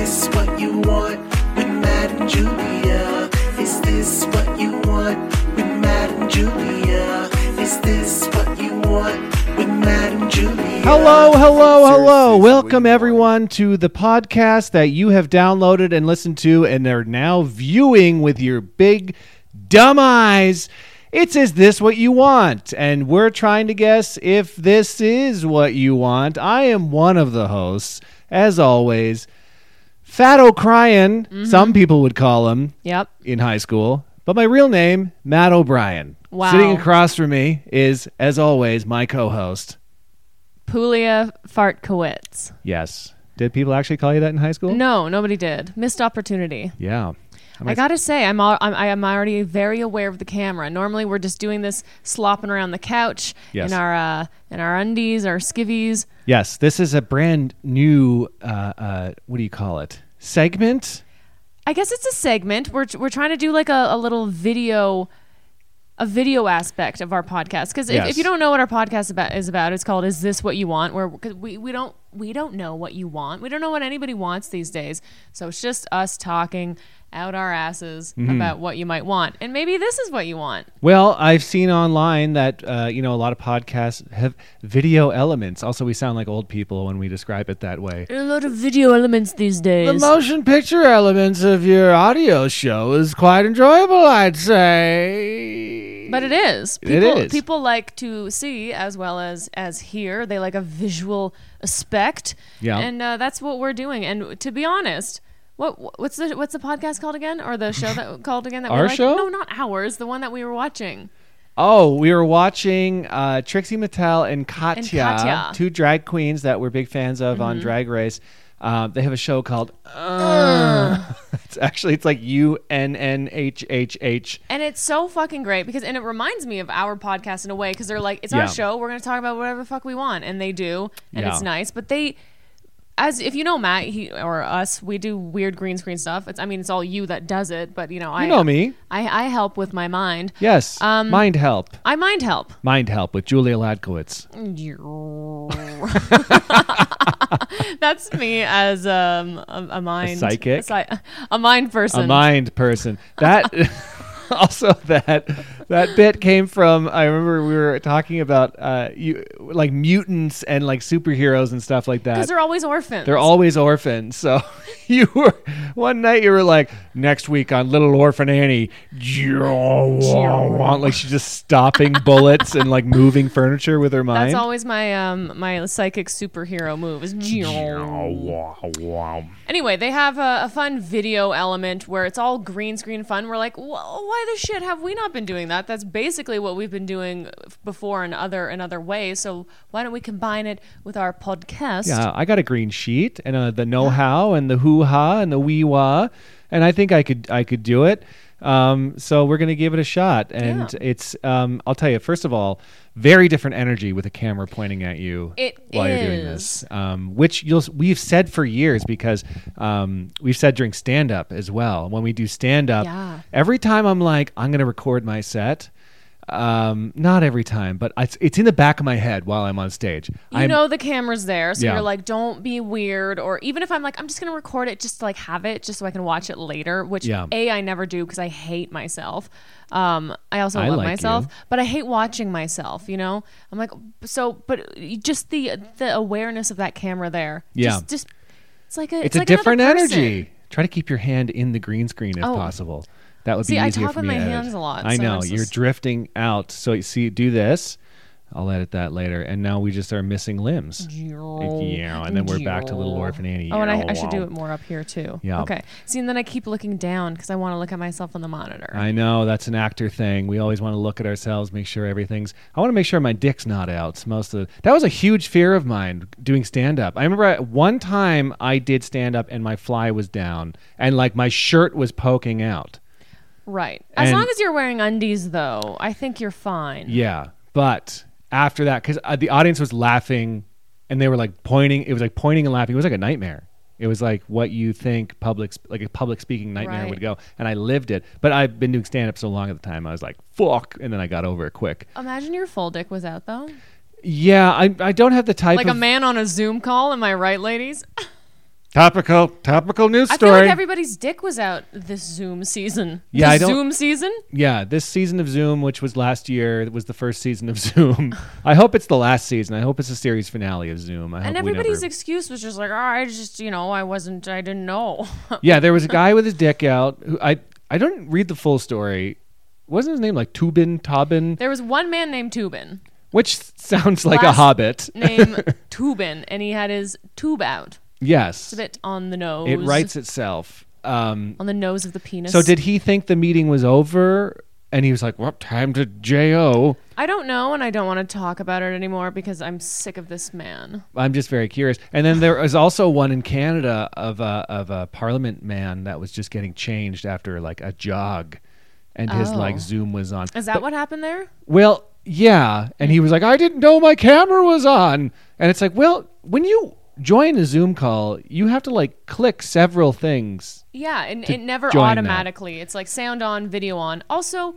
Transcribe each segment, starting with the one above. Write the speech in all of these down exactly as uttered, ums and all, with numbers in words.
this what you want with Matt and Julia? Is this what you want with Matt and Julia? Is this what you want with Matt and Julia? Hello, hello, hello. Welcome everyone to the podcast that you have downloaded and listened to and are now viewing with your big dumb eyes. It's Is This What You Want? And we're trying to guess if this is what you want. I am one of the hosts, as always, Fat O'Crian, mm-hmm. some people would call him yep. in high school. But my real name, Matt O'Brien. Wow. Sitting across from me is, as always, my co-host. Puglia Fartkowitz. Yes. Did people actually call you that in high school? No, nobody did. Missed opportunity. Yeah. I gotta say, I'm all, I'm I'm already very aware of the camera. Normally, we're just doing this slopping around the couch yes. in our uh, in our undies, our skivvies. Yes, this is a brand new uh, uh, what do you call it? Segment? I guess it's a segment. We're we're trying to do like a, a little video, a video aspect of our podcast. Because if, yes. if you don't know what our podcast about is about, it's called "Is This What You Want?" Where cause we we don't we don't know what you want. We don't know what anybody wants these days. So it's just us talking out our asses mm-hmm. about what you might want. And maybe this is what you want. Well, I've seen online that, uh, you know, a lot of podcasts have video elements. Also, we sound like old people when we describe it that way. A lot of video elements these days. The motion picture elements of your audio show is quite enjoyable, I'd say. But it is. People, it is. People like to see as well as, as hear. They like a visual aspect. Yeah. And uh, that's what we're doing. And to be honest... What what's the what's the podcast called again, or the show that called again that our we like? Show? No, not ours. The one that we were watching. Oh, we were watching uh, Trixie Mattel and Katya, and Katya, two drag queens that we're big fans of mm-hmm. on Drag Race. Uh, they have a show called. Uh. It's actually it's like U N N H H H. And it's so fucking great because and it reminds me of our podcast in a way because they're like it's yeah. our show, we're gonna talk about whatever the fuck we want, and they do, and yeah. it's nice, but they. As if you know Matt he, or us, we do weird green screen stuff. It's I mean, it's all you that does it, but you know, I you know me. I, I help with my mind. Yes, um, mind help. I mind help. Mind help with Julia Ladkowitz. That's me as um, a, a mind a psychic, a, sci- a mind person, a mind person. That. Also, that that bit came from. I remember we were talking about uh, you like mutants and like superheroes and stuff like that. Because they're always orphans. They're always orphans. So you were one night you were like, next week on Little Orphan Annie, like she's just stopping bullets and like moving furniture with her mind. That's always my um my psychic superhero move is. Anyway, they have a, a fun video element where it's all green screen fun. We're like, why? Why the shit have we not been doing that? That's basically what we've been doing before in other in other ways. So why don't we combine it with our podcast? Yeah, I got a green sheet and uh, the know-how and the hoo-ha and the wee-wah, and I think I could I could do it. Um, so we're gonna give it a shot, and yeah. it's um, I'll tell you first of all, very different energy with a camera pointing at you it while is. You're doing this, um, which you'll we've said for years because um, we've said during stand up as well. When we do stand up, yeah. every time I'm like I'm gonna record my set. Um, not every time, but it's, it's in the back of my head while I'm on stage. You I'm, know the camera's there, so yeah. you're like, don't be weird. Or even if I'm like, I'm just going to record it just to like have it just so I can watch it later, which yeah. A, I never do because I hate myself. Um, I also I love like myself, you. But I hate watching myself, you know? I'm like, so, but just the the awareness of that camera there. Yeah. Just, just it's like a, it's it's like a different energy. Try to keep your hand in the green screen if oh. possible. That would see, be easier for me. See, I talk with my hands a lot. I so know. You're just... drifting out. So you see, do this. I'll edit that later. And now we just are missing limbs. Yeah. And then we're back to Little Orphan Annie. Oh, and I, I should do it more up here, too. Yeah. Okay. See, and then I keep looking down because I want to look at myself on the monitor. I know. That's an actor thing. We always want to look at ourselves, make sure everything's... I want to make sure my dick's not out. It's most of the... That was a huge fear of mine, doing stand-up. I remember I, one time I did stand-up and my fly was down. And, like, my shirt was poking out. Right. As and, long as you're wearing undies, though, I think you're fine. Yeah. But after that, because uh, the audience was laughing and they were like pointing. It was like pointing and laughing. It was like a nightmare. It was like what you think public, like a public speaking nightmare right. would go. And I lived it. But I've been doing stand-up so long at the time. I was like, fuck. And then I got over it quick. Imagine your full dick was out, though. Yeah. I I don't have the type like of... Like a man on a Zoom call. Am I right, ladies? Topical, topical news story. I feel like everybody's dick was out this Zoom season. Yeah, this I don't, Zoom season? Yeah, this season of Zoom, which was last year, was the first season of Zoom. I hope it's the last season. I hope it's a series finale of Zoom. I and hope everybody's never... excuse was just like, oh, I just, you know, I wasn't, I didn't know. Yeah, there was a guy with his dick out. Who I, I don't read the full story. Wasn't his name like Tubin, Tobin? There was one man named Tubin. Which sounds like last a hobbit. Name Tubin, and he had his tube out. Yes. It's a bit on the nose. It writes itself. Um, on the nose of the penis. So did he think the meeting was over? And he was like, well, time to J O. I don't know, and I don't want to talk about it anymore because I'm sick of this man. I'm just very curious. And then there was also one in Canada of a, of a parliament man that was just getting changed after like a jog. And oh. his like Zoom was on. Is that but, what happened there? Well, yeah. And he was like, I didn't know my camera was on. And it's like, well, when you... join a Zoom call, you have to like click several things. Yeah, and it never automatically. That. It's like sound on, video on. Also,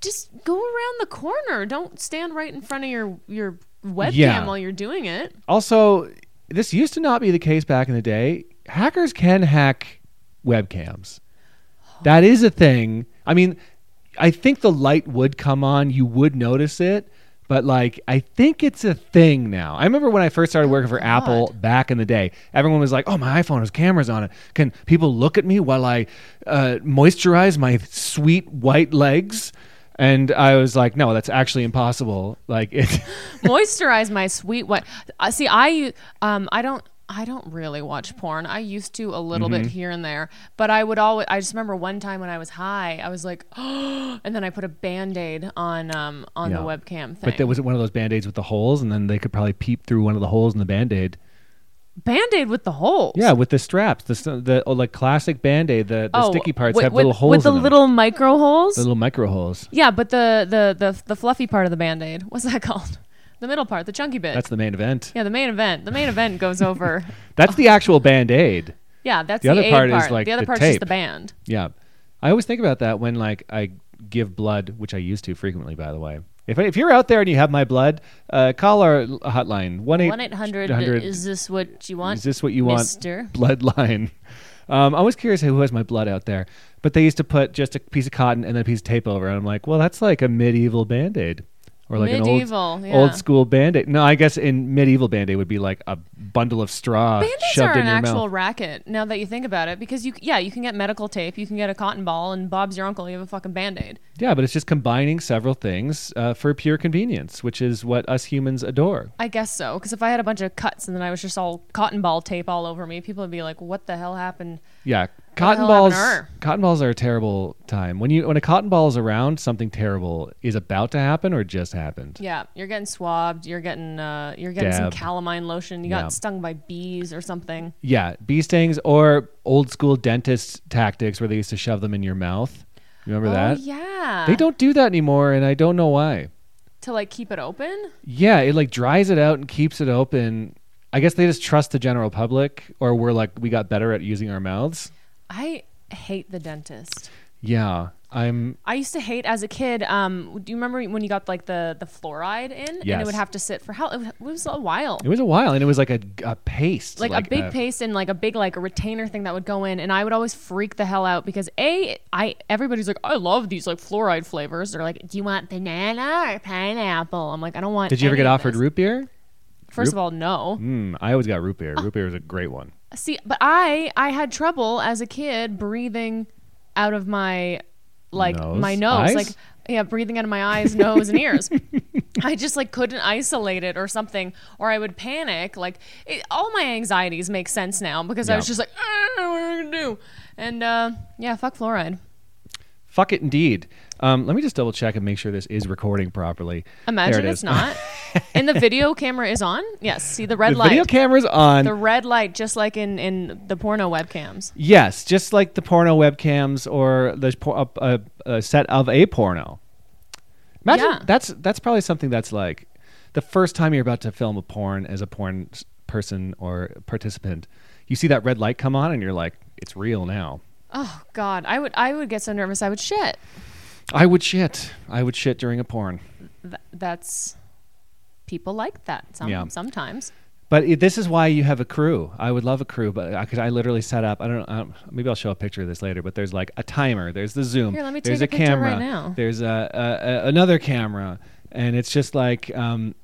just go around the corner. Don't stand right in front of your, your webcam yeah. while you're doing it. Also, this used to not be the case back in the day. Hackers can hack webcams. That is a thing. I mean, I think the light would come on. You would notice it. But like, I think it's a thing now. I remember when I first started working for God. Apple back in the day, everyone was like, oh, my iPhone has cameras on it. Can people look at me while I uh, moisturize my sweet white legs? And I was like, no, that's actually impossible. Like it moisturize my sweet white. Uh, see, I, um, I don't, I don't really watch porn. I used to a little mm-hmm. bit here and there, but I would always, I just remember one time when I was high, I was like, oh, and then I put a Band-Aid on, um, on yeah. the webcam thing. But there was one of those Band-Aids with the holes, and then they could probably peep through one of the holes in the Band-Aid. Band-Aid with the holes? Yeah, with the straps. The, the oh, like classic Band-Aid, the, the oh, sticky parts with, have little with, holes with the in them. Little micro holes? The little micro holes. Yeah, but the, the, the, the fluffy part of the Band-Aid, what's that called? The middle part, the chunky bit. That's the main event. Yeah, the main event. The main event goes over. That's the actual Band-Aid. Yeah, that's the, the other aid part. part. Is like the other part is the band. Yeah. I always think about that when like I give blood, which I used to frequently, by the way. If if you're out there and you have my blood, uh, call our hotline. one eight hundred Is this what you want? Is this what you want? Mister Bloodline. Um, I was curious who has my blood out there. But they used to put just a piece of cotton and then a piece of tape over. And I'm like, well, that's like a medieval Band-Aid. Or like medieval, an old, yeah. old school Band-Aid. No, I guess in medieval Band-Aid would be like a bundle of straw Band-Aids shoved in your mouth. Band-Aids are an actual racket, now that you think about it. Because, you, yeah, you can get medical tape, you can get a cotton ball, and Bob's your uncle, you have a fucking Band-Aid. Yeah, but it's just combining several things uh, for pure convenience, which is what us humans adore. I guess so, because if I had a bunch of cuts and then I was just all cotton ball tape all over me, people would be like, what the hell happened? Yeah, cotton balls cotton balls are a terrible time. When you when a cotton ball is around, something terrible is about to happen or just happened. Yeah, you're getting swabbed, you're getting uh, you're getting Dab. some calamine lotion, you yeah. got stung by bees or something. Yeah, bee stings or old school dentist tactics where they used to shove them in your mouth. You remember oh, that? Yeah. They don't do that anymore and I don't know why. To like keep it open? Yeah, it like dries it out and keeps it open. I guess they just trust the general public or we're like we got better at using our mouths. I hate the dentist. Yeah, I'm... I used to hate as a kid. Um, do you remember when you got like the, the fluoride in? Yes. And it would have to sit for how... It was a while. It was a while, and it was like a, a paste. Like, like a big a, paste and like a big like a retainer thing that would go in, and I would always freak the hell out because A, I everybody's like, I love these like fluoride flavors. They're like, do you want banana or pineapple? I'm like, I don't want Did you ever get offered root beer? First root? of all, no. Mm, I always got root beer. Root beer was a great one. See, but I, I had trouble as a kid breathing out of my, like nose. my nose, eyes? like yeah, breathing out of my eyes, nose, and ears. I just like couldn't isolate it or something, or I would panic. Like it, all my anxieties make sense now because yep. I was just like, I don't know what I'm gonna do, and uh, yeah, fuck fluoride. Fuck it, indeed. Um, let me just double check and make sure this is recording properly. Imagine it it's not. And the video camera is on? Yes. See, the red the light. The video camera's on. The red light, just like in, in the porno webcams. Yes, just like the porno webcams or the por- uh, uh, set of a porno. Imagine yeah. that's that's probably something that's like the first time you're about to film a porn as a porn person or participant. You see that red light come on and you're like, it's real now. Oh, God. I would I would get so nervous. I would shit. I would shit. I would shit during a porn. Th- that's... People like that some, yeah. sometimes. But it, this is why you have a crew. I would love a crew, but I could, I literally set up, I don't know, maybe I'll show a picture of this later, but there's like a timer, there's the Zoom, Here, let me there's take a, a picture camera, right now. There's a, a, a, another camera. And it's just like, um,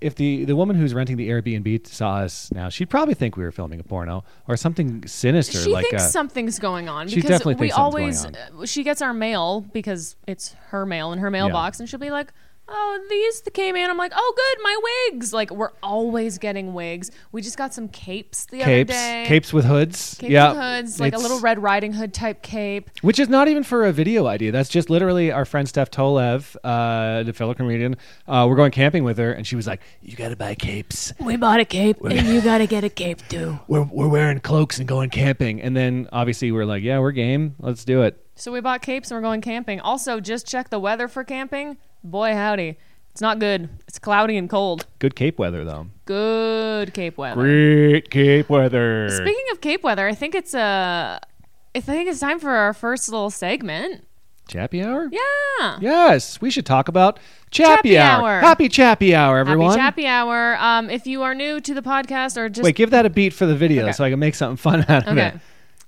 if the, the woman who's renting the Airbnb saw us now, she'd probably think we were filming a porno or something sinister. She like thinks a, something's going on. She definitely thinks always, something's going on. She gets our mail because it's her mail in her mailbox, yeah. And she'll be like, oh, these came in. I'm like, oh, good, my wigs. Like, we're always getting wigs. We just got some capes the capes, other day. Capes with hoods. Capes yeah. with hoods, like it's, a little Red Riding Hood type cape. Which is not even for a video idea. That's just literally our friend Steph Tolev, uh, the fellow comedian. Uh, we're going camping with her, and she was like, you got to buy capes. We bought a cape, we're, and you got to get a cape, too. We're, we're wearing cloaks and going camping. And then, obviously, we're like, yeah, we're game. Let's do it. So we bought capes, and we're going camping. Also, just check the weather for camping. Boy, howdy. It's not good. It's cloudy and cold. Good cape weather, though. Good cape weather. Great cape weather. Speaking of cape weather, I think it's uh, I think it's time for our first little segment. Chappy Hour? Yeah. Yes. We should talk about Chappy, Chappy hour. hour. Happy Chappy Hour, everyone. Happy Chappy Hour. Um, if you are new to the podcast or just... Wait, give that a beat for the video okay. so I can make something fun out of okay. it.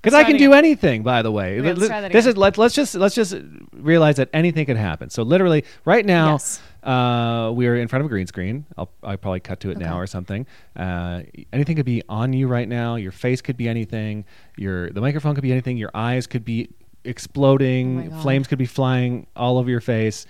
Because I can do anything, by the way. Okay, let's try that again. This is let, let's just let's just realize that anything can happen. So literally, right now, yes. uh, we are in front of a green screen. I'll I probably cut to it okay. now or something. Uh, anything could be on you right now. Your face could be anything. Your the microphone could be anything. Your eyes could be exploding. Oh, flames could be flying all over your face.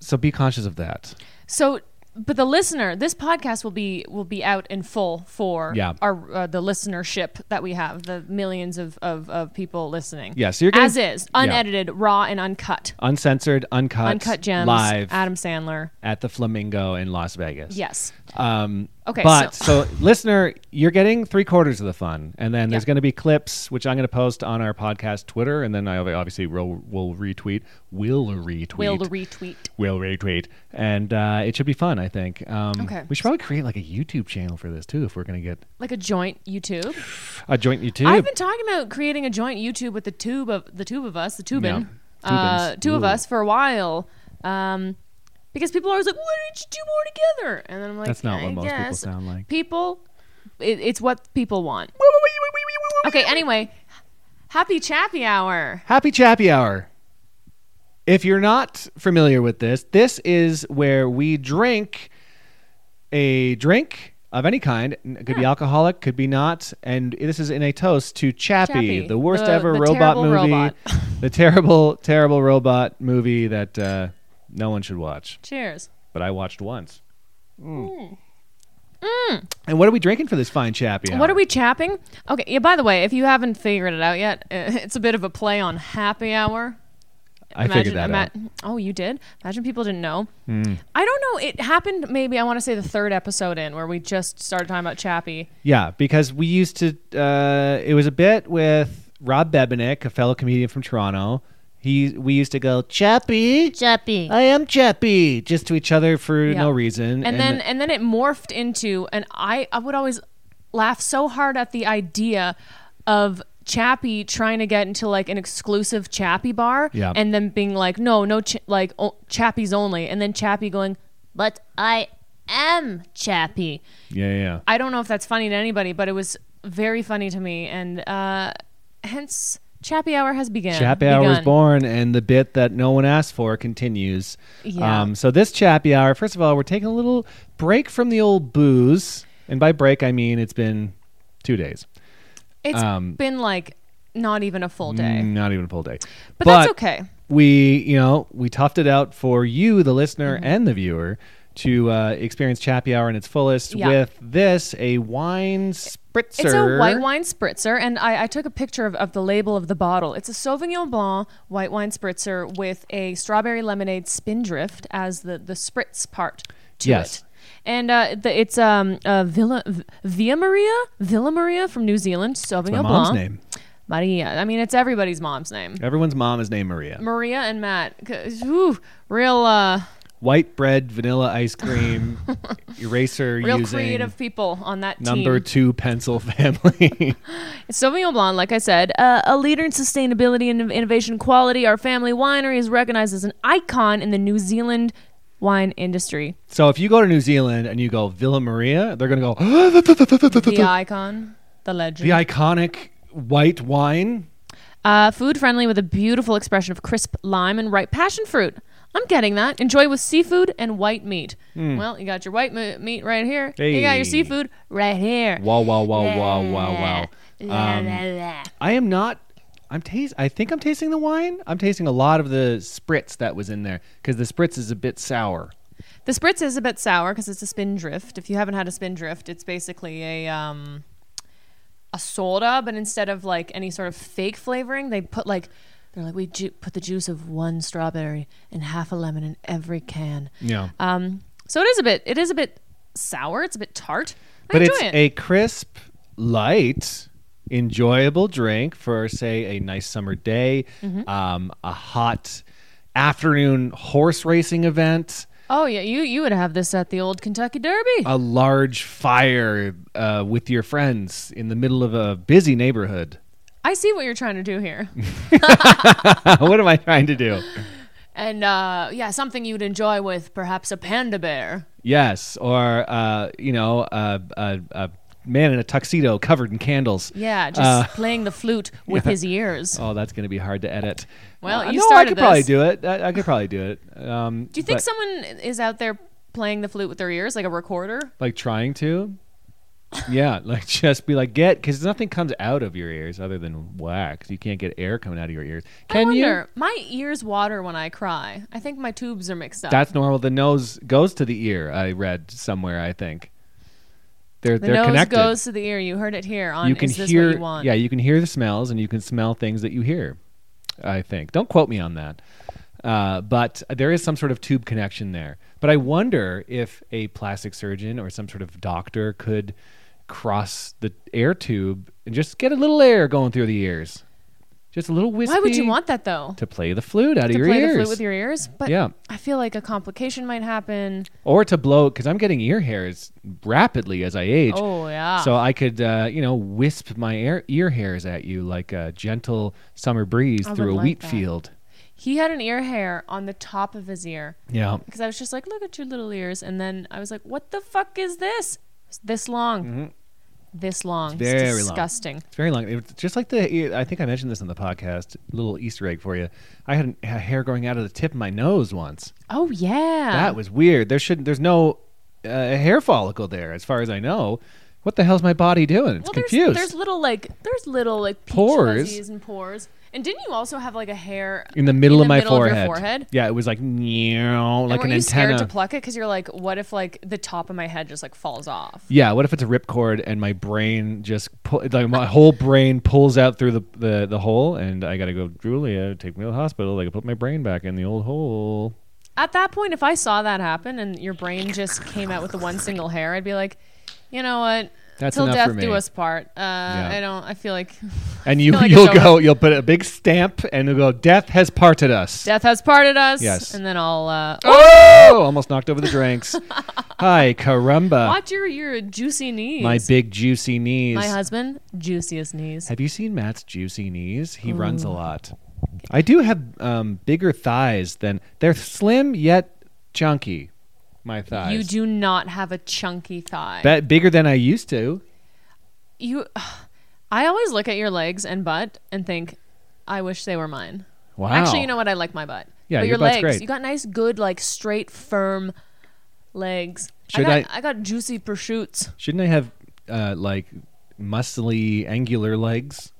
So be conscious of that. So. But the listener, this podcast will be will be out in full for yeah. our uh, the listenership that we have, the millions of, of, of people listening. Yeah, so you're gonna, as is, unedited, yeah. raw, and uncut, uncensored, uncut, uncut gems, live. Adam Sandler at the Flamingo in Las Vegas. Yes. Um, okay. But so, so listener, you're getting three quarters of the fun, and then there's yeah. going to be clips, which I'm going to post on our podcast Twitter, and then I obviously will will retweet, will retweet, will retweet, will retweet, and uh, it should be fun. I think um, okay. we should probably create like a YouTube channel for this too if we're going to get... Like a joint YouTube? A joint YouTube. I've been talking about creating a joint YouTube with the tube of the tube of us, the tubin, yeah. uh, two Ooh. of us for a while um, because people are always like, why didn't you do more together? And then I'm like, that's not I what most guess. people sound like. People, it, it's what people want. Okay, anyway, happy Chappy Hour. Happy Chappy Hour. If you're not familiar with this, this is where we drink a drink of any kind. It could yeah. be alcoholic, could be not. And this is in a toast to Chappie, Chappie. the worst the, ever the robot movie. Robot. The terrible, terrible robot movie that uh, no one should watch. Cheers. But I watched once. Mm. Mm. And what are we drinking for this fine Chappy Hour? What are we chapping? Okay, yeah, by the way, if you haven't figured it out yet, it's a bit of a play on happy hour. I Imagine, figured that ima- out. Oh, you did? Imagine people didn't know. Mm. I don't know. It happened maybe, I want to say the third episode in where we just started talking about Chappie. Yeah, because we used to, uh, it was a bit with Rob Bebinick, a fellow comedian from Toronto. He, we used to go, Chappie. Chappie. I am Chappie. Just to each other for yeah. no reason. And, and then th- and then it morphed into, and I, I would always laugh so hard at the idea of Chappie trying to get into like an exclusive Chappie bar yeah. and then being like, no, no, ch- like oh, Chappies only. And then Chappie going, but I am Chappie. Yeah, yeah. I don't know if that's funny to anybody, but it was very funny to me. And uh, hence Chappy Hour has begun. Chappy Hour was born, and the bit that no one asked for continues. Yeah. Um, so this Chappy Hour, first of all, we're taking a little break from the old booze. And by break, I mean it's been two days. It's um, been like not even a full day. Not even a full day. But, but that's okay. We, you know, we toughed it out for you, the listener mm-hmm. and the viewer, to uh, experience Chappy Hour in its fullest yeah. with this, a wine spritzer. It's a white wine spritzer. And I, I took a picture of, of the label of the bottle. It's a Sauvignon Blanc white wine spritzer with a strawberry lemonade spindrift as the, the spritz part to yes. it. And uh, the, it's um, uh, Villa Villa Maria Villa Maria from New Zealand. Sauvignon Blanc. My mom's name. Maria. I mean, it's everybody's mom's name. Everyone's mom is named Maria. Maria and Matt. Ooh, real uh, white bread, vanilla ice cream, eraser. Real using creative people on that number team. Number two pencil family. It's Sauvignon Blanc, like I said, uh, a leader in sustainability and innovation, quality. Our family winery is recognized as an icon in the New Zealand wine industry. So if you go to New Zealand and you go Villa Maria, they're going to go... the icon, the legend. The iconic white wine. Uh, food friendly with a beautiful expression of crisp lime and ripe passion fruit. I'm getting that. Enjoy with seafood and white meat. Mm. Well, you got your white mo- meat right here. Hey. You got your seafood right here. Wow, wow, wow, la, wow, wow, wow. La, um, la, la. I am not... I'm taste. I think I'm tasting the wine. I'm tasting a lot of the spritz that was in there because the spritz is a bit sour. The spritz is a bit sour because it's a spindrift. If you haven't had a spindrift, it's basically a um, a soda, but instead of like any sort of fake flavoring, they put like they're like we ju- put the juice of one strawberry and half a lemon in every can. Yeah. Um. So it is a bit. It is a bit sour. It's a bit tart. I but enjoy it's it. a crisp, light. enjoyable drink for, say, a nice summer day, mm-hmm. um, a hot afternoon horse racing event. Oh, yeah. You you would have this at the old Kentucky Derby. A large fire uh, with your friends in the middle of a busy neighborhood. I see what you're trying to do here. What am I trying to do? And, uh, yeah, something you'd enjoy with perhaps a panda bear. Yes. Or, uh, you know, a... a, a man in a tuxedo covered in candles. Yeah, just uh, playing the flute with yeah. his ears. Oh, that's going to be hard to edit. Well, uh, you no, started I could this. probably do it. I, I could probably do it. Um, do you think someone is out there playing the flute with their ears, like a recorder? Like trying to? Yeah, like just be like, get, because nothing comes out of your ears other than wax. You can't get air coming out of your ears. Can I wonder, you? My ears water when I cry. I think my tubes are mixed up. That's normal. The nose goes to the ear, I read somewhere, I think. They're, the they're nose connected. Goes to the ear. You heard it here on you can Is This hear, What You Want? Yeah, you can hear the smells and you can smell things that you hear, I think. Don't quote me on that. Uh, but there is some sort of tube connection there. But I wonder if a plastic surgeon or some sort of doctor could cross the air tube and just get a little air going through the ears. Just a little wispy. Why would you want that, though? To play the flute out to of your ears. To play the flute with your ears? But yeah. I feel like a complication might happen. Or to blow, because I'm getting ear hairs rapidly as I age. Oh, yeah. So I could, uh, you know, wisp my ear, ear hairs at you like a gentle summer breeze I through a like wheat that. field. He had an ear hair on the top of his ear. Yeah. Because I was just like, look at your little ears. And then I was like, what the fuck is this? It's this long. Mm-hmm. This long. It's very it's disgusting. Long. It's very long. It's just like the, I think I mentioned this on the podcast, little Easter egg for you. I had a hair growing out of the tip of my nose once. Oh, yeah. That was weird. There shouldn't, there's no uh, hair follicle there as far as I know. What the hell's my body doing? It's well, there's, confused. There's little like, there's little like peach fuzzies and pores. And didn't you also have like a hair in the middle in the of my middle forehead. Of your forehead? Yeah, it was like, meow, like an antenna. And were you scared to pluck it because you're like, what if like the top of my head just like falls off? Yeah, what if it's a ripcord and my brain just pull, like my whole brain pulls out through the, the, the hole and I gotta go, Julia, take me to the hospital. Like I put my brain back in the old hole. At that point, if I saw that happen and your brain just came out with the one single hair, I'd be like, you know what? That's Till death do us part. Uh, yeah. I don't. I feel like. And you, like you'll go. You'll put a big stamp, and it'll go. Death has parted us. Death has parted us. Yes. And then I'll. Uh, oh! oh! Almost knocked over the drinks. Hi, caramba. Watch your your juicy knees. My big juicy knees. My husband, juiciest knees. Have you seen Matt's juicy knees? He Ooh. runs a lot. I do have um, bigger thighs than they're slim yet chunky. My thighs. You do not have a chunky thigh. That bigger than I used to. You, I always look at your legs and butt and think, I wish they were mine. Wow. Actually, you know what? I like my butt. Yeah, but your, your butt's legs. Great. You got nice, good, like straight, firm legs. Should I? Got, I, I got juicy pursuits. Shouldn't I have uh, like muscly, angular legs?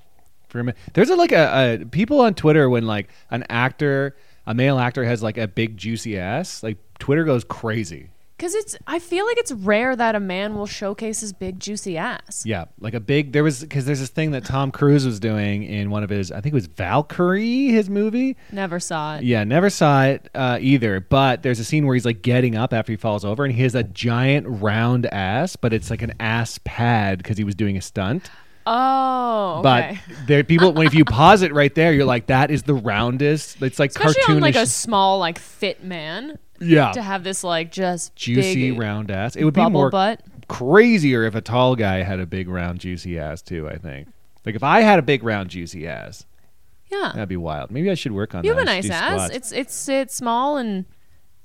For a minute, there's a, like a, a people on Twitter when like an actor, a male actor, has like a big juicy ass, like. Twitter goes crazy. Because it's, I feel like it's rare that a man will showcase his big juicy ass. Yeah. Like a big, there was, because there's this thing that Tom Cruise was doing in one of his, I think it was Valkyrie, his movie. Never saw it. Yeah, never saw it uh, either. But there's a scene where he's like getting up after he falls over and he has a giant round ass, but it's like an ass pad because he was doing a stunt. Oh, okay. But there, people. When if you pause it right there, you're like, that is the roundest. It's like cartoonish. Especially on like a small, like fit man. Yeah. To have this like just juicy big round ass. It would be more butt. Crazier if a tall guy had a big round juicy ass too. I think. Like if I had a big round juicy ass. Yeah. That'd be wild. Maybe I should work on. You that. You have a nice ass. Squats. It's it's it's small and.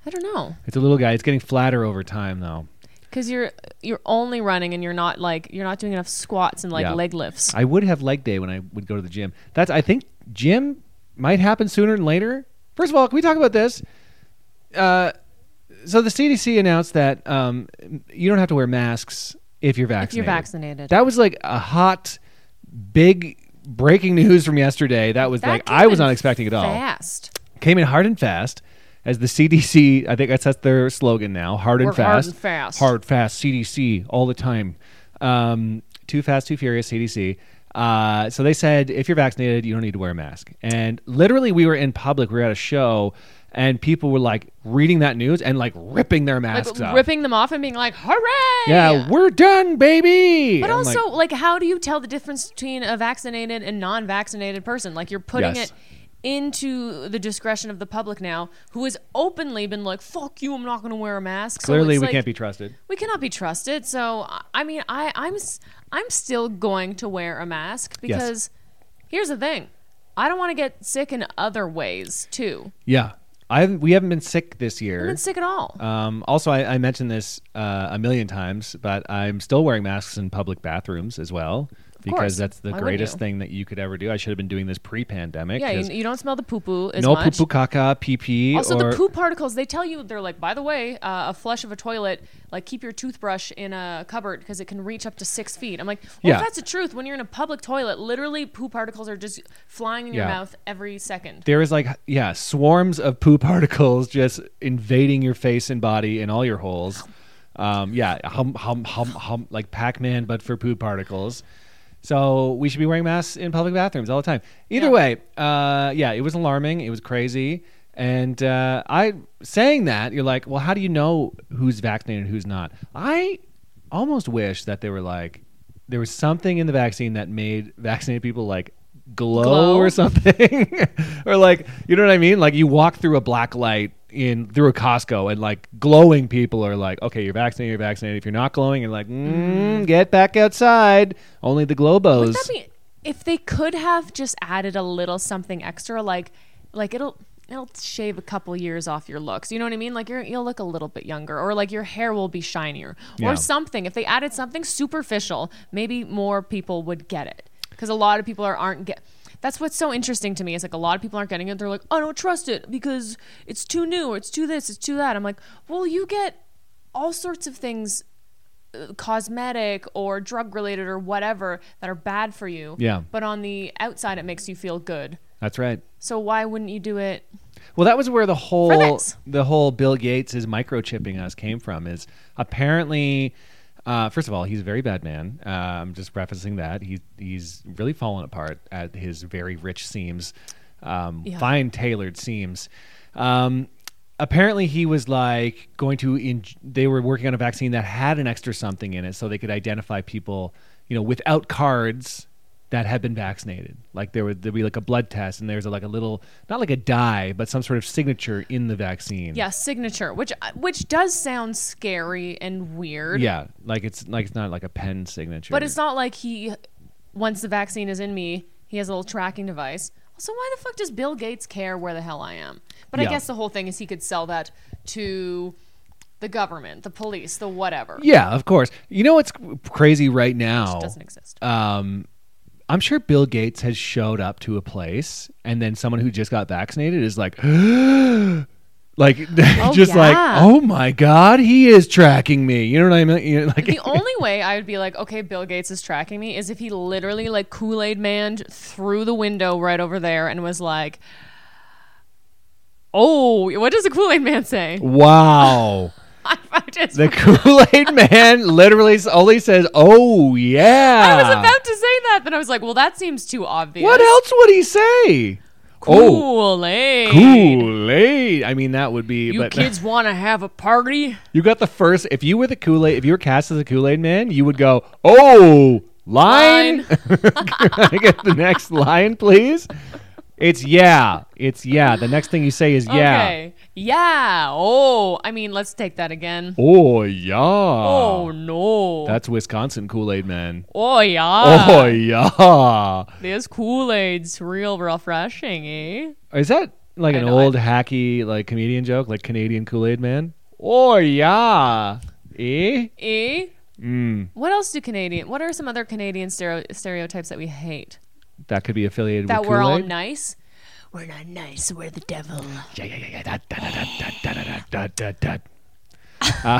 I don't know. It's a little guy. It's getting flatter over time, though. Because you're you're only running and you're not like you're not doing enough squats and like yeah. leg lifts. I would have leg day when I would go to the gym. That's I think gym might happen sooner than later. First of all, can we talk about this? Uh, so the C D C announced that um, you don't have to wear masks if you're vaccinated. If you're vaccinated. That was like a hot, big breaking news from yesterday. That was that like I was not expecting at all. Fast. Came in hard and fast. As the C D C, I think that's, that's their slogan now, hard and We're fast. Hard and fast. Hard, fast, C D C, all the time. Um, too fast, too furious, C D C. Uh, so they said, if you're vaccinated, you don't need to wear a mask. And literally, we were in public, we were at a show, and people were like reading that news and like ripping their masks like, off. Ripping them off and being like, hooray! Yeah, we're done, baby! But and also, like, like, how do you tell the difference between a vaccinated and non-vaccinated person? Like, you're putting yes. it... into the discretion of the public now, who has openly been like, fuck you, I'm not going to wear a mask. Clearly so we like, can't be trusted. We cannot be trusted. So, I mean, I, I'm I'm still going to wear a mask because yes. here's the thing. I don't want to get sick in other ways, too. Yeah. I haven't, we haven't been sick this year. We haven't been sick at all. Um, also, I, I mentioned this uh, a million times, but I'm still wearing masks in public bathrooms as well. Because that's the Why greatest thing that you could ever do. I should have been doing this pre-pandemic. Yeah, you, you don't smell the poo-poo as no much. No poo-poo, caca, pee-pee. Also, or the poo particles, they tell you, they're like, by the way, uh, a flush of a toilet, like keep your toothbrush in a cupboard because it can reach up to six feet. I'm like, well, yeah. if that's the truth, when you're in a public toilet, literally poo particles are just flying in yeah. your mouth every second. There is like, yeah, swarms of poo particles just invading your face and body and all your holes. Um, yeah, hum, hum, hum, hum, like Pac-Man, but for poo particles. So we should be wearing masks in public bathrooms all the time. Either yeah. way, uh, yeah, it was alarming. It was crazy. And uh, I saying that, you're like, well, how do you know who's vaccinated and who's not? I almost wish that they were like, there was something in the vaccine that made vaccinated people like glow, glow? or something. Or like, you know what I mean? Like you walk through a black light in through a Costco and like glowing people are like, okay, you're vaccinated, you're vaccinated. If you're not glowing, you're like, mm, get back outside. Only the globos. Would that be, if they could have just added a little something extra, like, like it'll it'll shave a couple years off your looks. You know what I mean? Like you're, you'll look a little bit younger, or like your hair will be shinier, yeah. or something. If they added something superficial, maybe more people would get it, because a lot of people are aren't get. That's what's so interesting to me. It's like a lot of people aren't getting it. They're like, oh, I don't trust it because it's too new, or it's too this, it's too that. I'm like, well, you get all sorts of things, uh, cosmetic or drug related or whatever, that are bad for you. Yeah. But on the outside, it makes you feel good. That's right. So why wouldn't you do it? Well, that was where the whole the whole Bill Gates is microchipping us came from. Is apparently. Uh, first of all, he's a very bad man. Uh, I'm just prefacing that. He, he's really fallen apart at his very rich seams, um, yeah. fine tailored seams. Um, apparently, he was like going to, in- they were working on a vaccine that had an extra something in it so they could identify people, you know, without cards that had been vaccinated. Like there would there'd be like a blood test and there's like a little, not like a dye, but some sort of signature in the vaccine. Yeah, signature, which which does sound scary and weird. Yeah, like it's like it's not like a pen signature. But it's not like he, once the vaccine is in me, he has a little tracking device. So why the fuck does Bill Gates care where the hell I am? But yeah. I guess the whole thing is he could sell that to the government, the police, the whatever. Yeah, of course. You know what's crazy right now? Which doesn't exist. Um, I'm sure Bill Gates has showed up to a place and then someone who just got vaccinated is like, like, oh, just yeah. like, oh my God, he is tracking me. You know what I mean? You know, like, the only way I would be like, okay, Bill Gates is tracking me is if he literally like Kool-Aid manned through the window right over there and was like, oh, what does the Kool-Aid man say? Wow. The Kool-Aid man literally only says, oh, yeah. I was about to say that, but I was like, well, that seems too obvious. What else would he say? Kool-Aid. Oh, Kool-Aid. I mean, that would be. You but, kids want to have a party? You got the first. If you were the Kool-Aid, if you were cast as a Kool-Aid man, you would go, oh, lion. Lion. Can I get the next lion, please? It's yeah. It's yeah. The next thing you say is yeah. Okay. Yeah. Oh, I mean, let's take that again. Oh, yeah. Oh, no. That's Wisconsin Kool-Aid man. Oh, yeah. Oh, yeah. This Kool-Aid's real refreshing, eh? Is that like an know, old I... hacky like comedian joke, like Canadian Kool-Aid Man. Oh yeah, eh, eh. Mm. What else do Canadian? What are some other Canadian stereo- stereotypes that we hate? That could be affiliated that with that we're Kool-Aid? All nice. We're not nice. We're the devil. Yeah, yeah, yeah. Da, da, da, da, da, da, da, da, da. uh,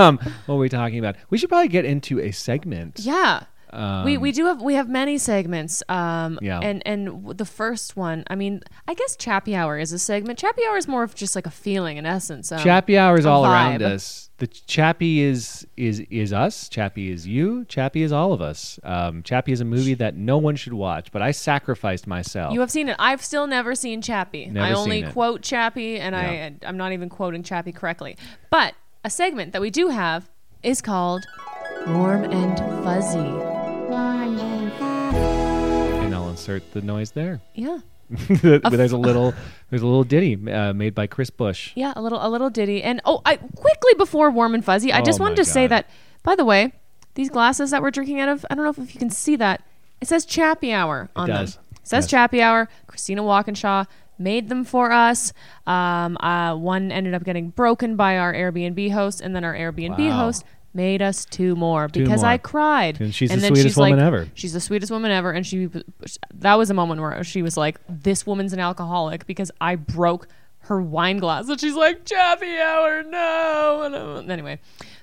um, what are we talking about? We should probably get into a segment. Yeah. Um, we we do have we have many segments. Um, yeah. And and the first one, I mean, I guess Chappy Hour is a segment. Chappy Hour is more of just like a feeling, an essence. Um, Chappy Hour is all vibe. Around us. The Chappy is is is us. Chappy is you. Chappy is all of us. Um, Chappy is a movie that no one should watch, but I sacrificed myself. You have seen it. I've still never seen Chappy. Never I only seen it. Quote Chappy, and yeah. I I'm not even quoting Chappy correctly. But a segment that we do have is called Warm and Fuzzy. And I'll insert the noise there. Yeah. there's a little there's a little ditty uh, made by Chris Bush. Yeah, a little a little ditty. And oh, I quickly before Warm and Fuzzy, I just oh wanted to God. say that, by the way, these glasses that we're drinking out of, I don't know if, if you can see that. It says Chappy Hour on it does. them. It says yes. Chappy Hour. Christina Walkinshaw made them for us. Um, uh, one ended up getting broken by our Airbnb host, and then our Airbnb wow. host made us two more because two more. I cried. And she's and the sweetest she's woman like, ever. She's the sweetest woman ever. And she, that was a moment where she was like, this woman's an alcoholic because I broke her wine glass. And she's like, Chappy Hour, no. And I'm, anyway,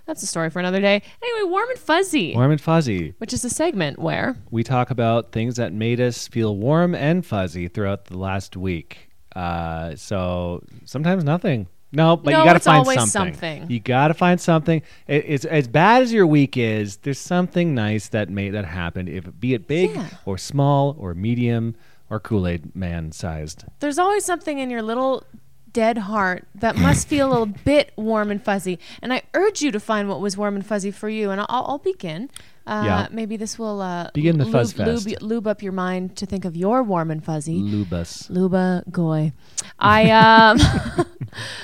that's a story for another day. Anyway, Warm and Fuzzy. Warm and Fuzzy. Which is a segment where we talk about things that made us feel warm and fuzzy throughout the last week. Uh, so sometimes nothing. No, but no, you got to find something. something. You got to find something. It, it's as bad as your week is. There's something nice that made that happen. If be it big yeah. or small or medium or Kool-Aid Man sized. There's always something in your little dead heart that must feel a little bit warm and fuzzy. And I urge you to find what was warm and fuzzy for you. And I'll, I'll begin. Uh, yeah. Maybe this will uh, begin the fuzz lube, lube, lube up your mind to think of your warm and fuzzy. Lubus. Luba Goy. I um,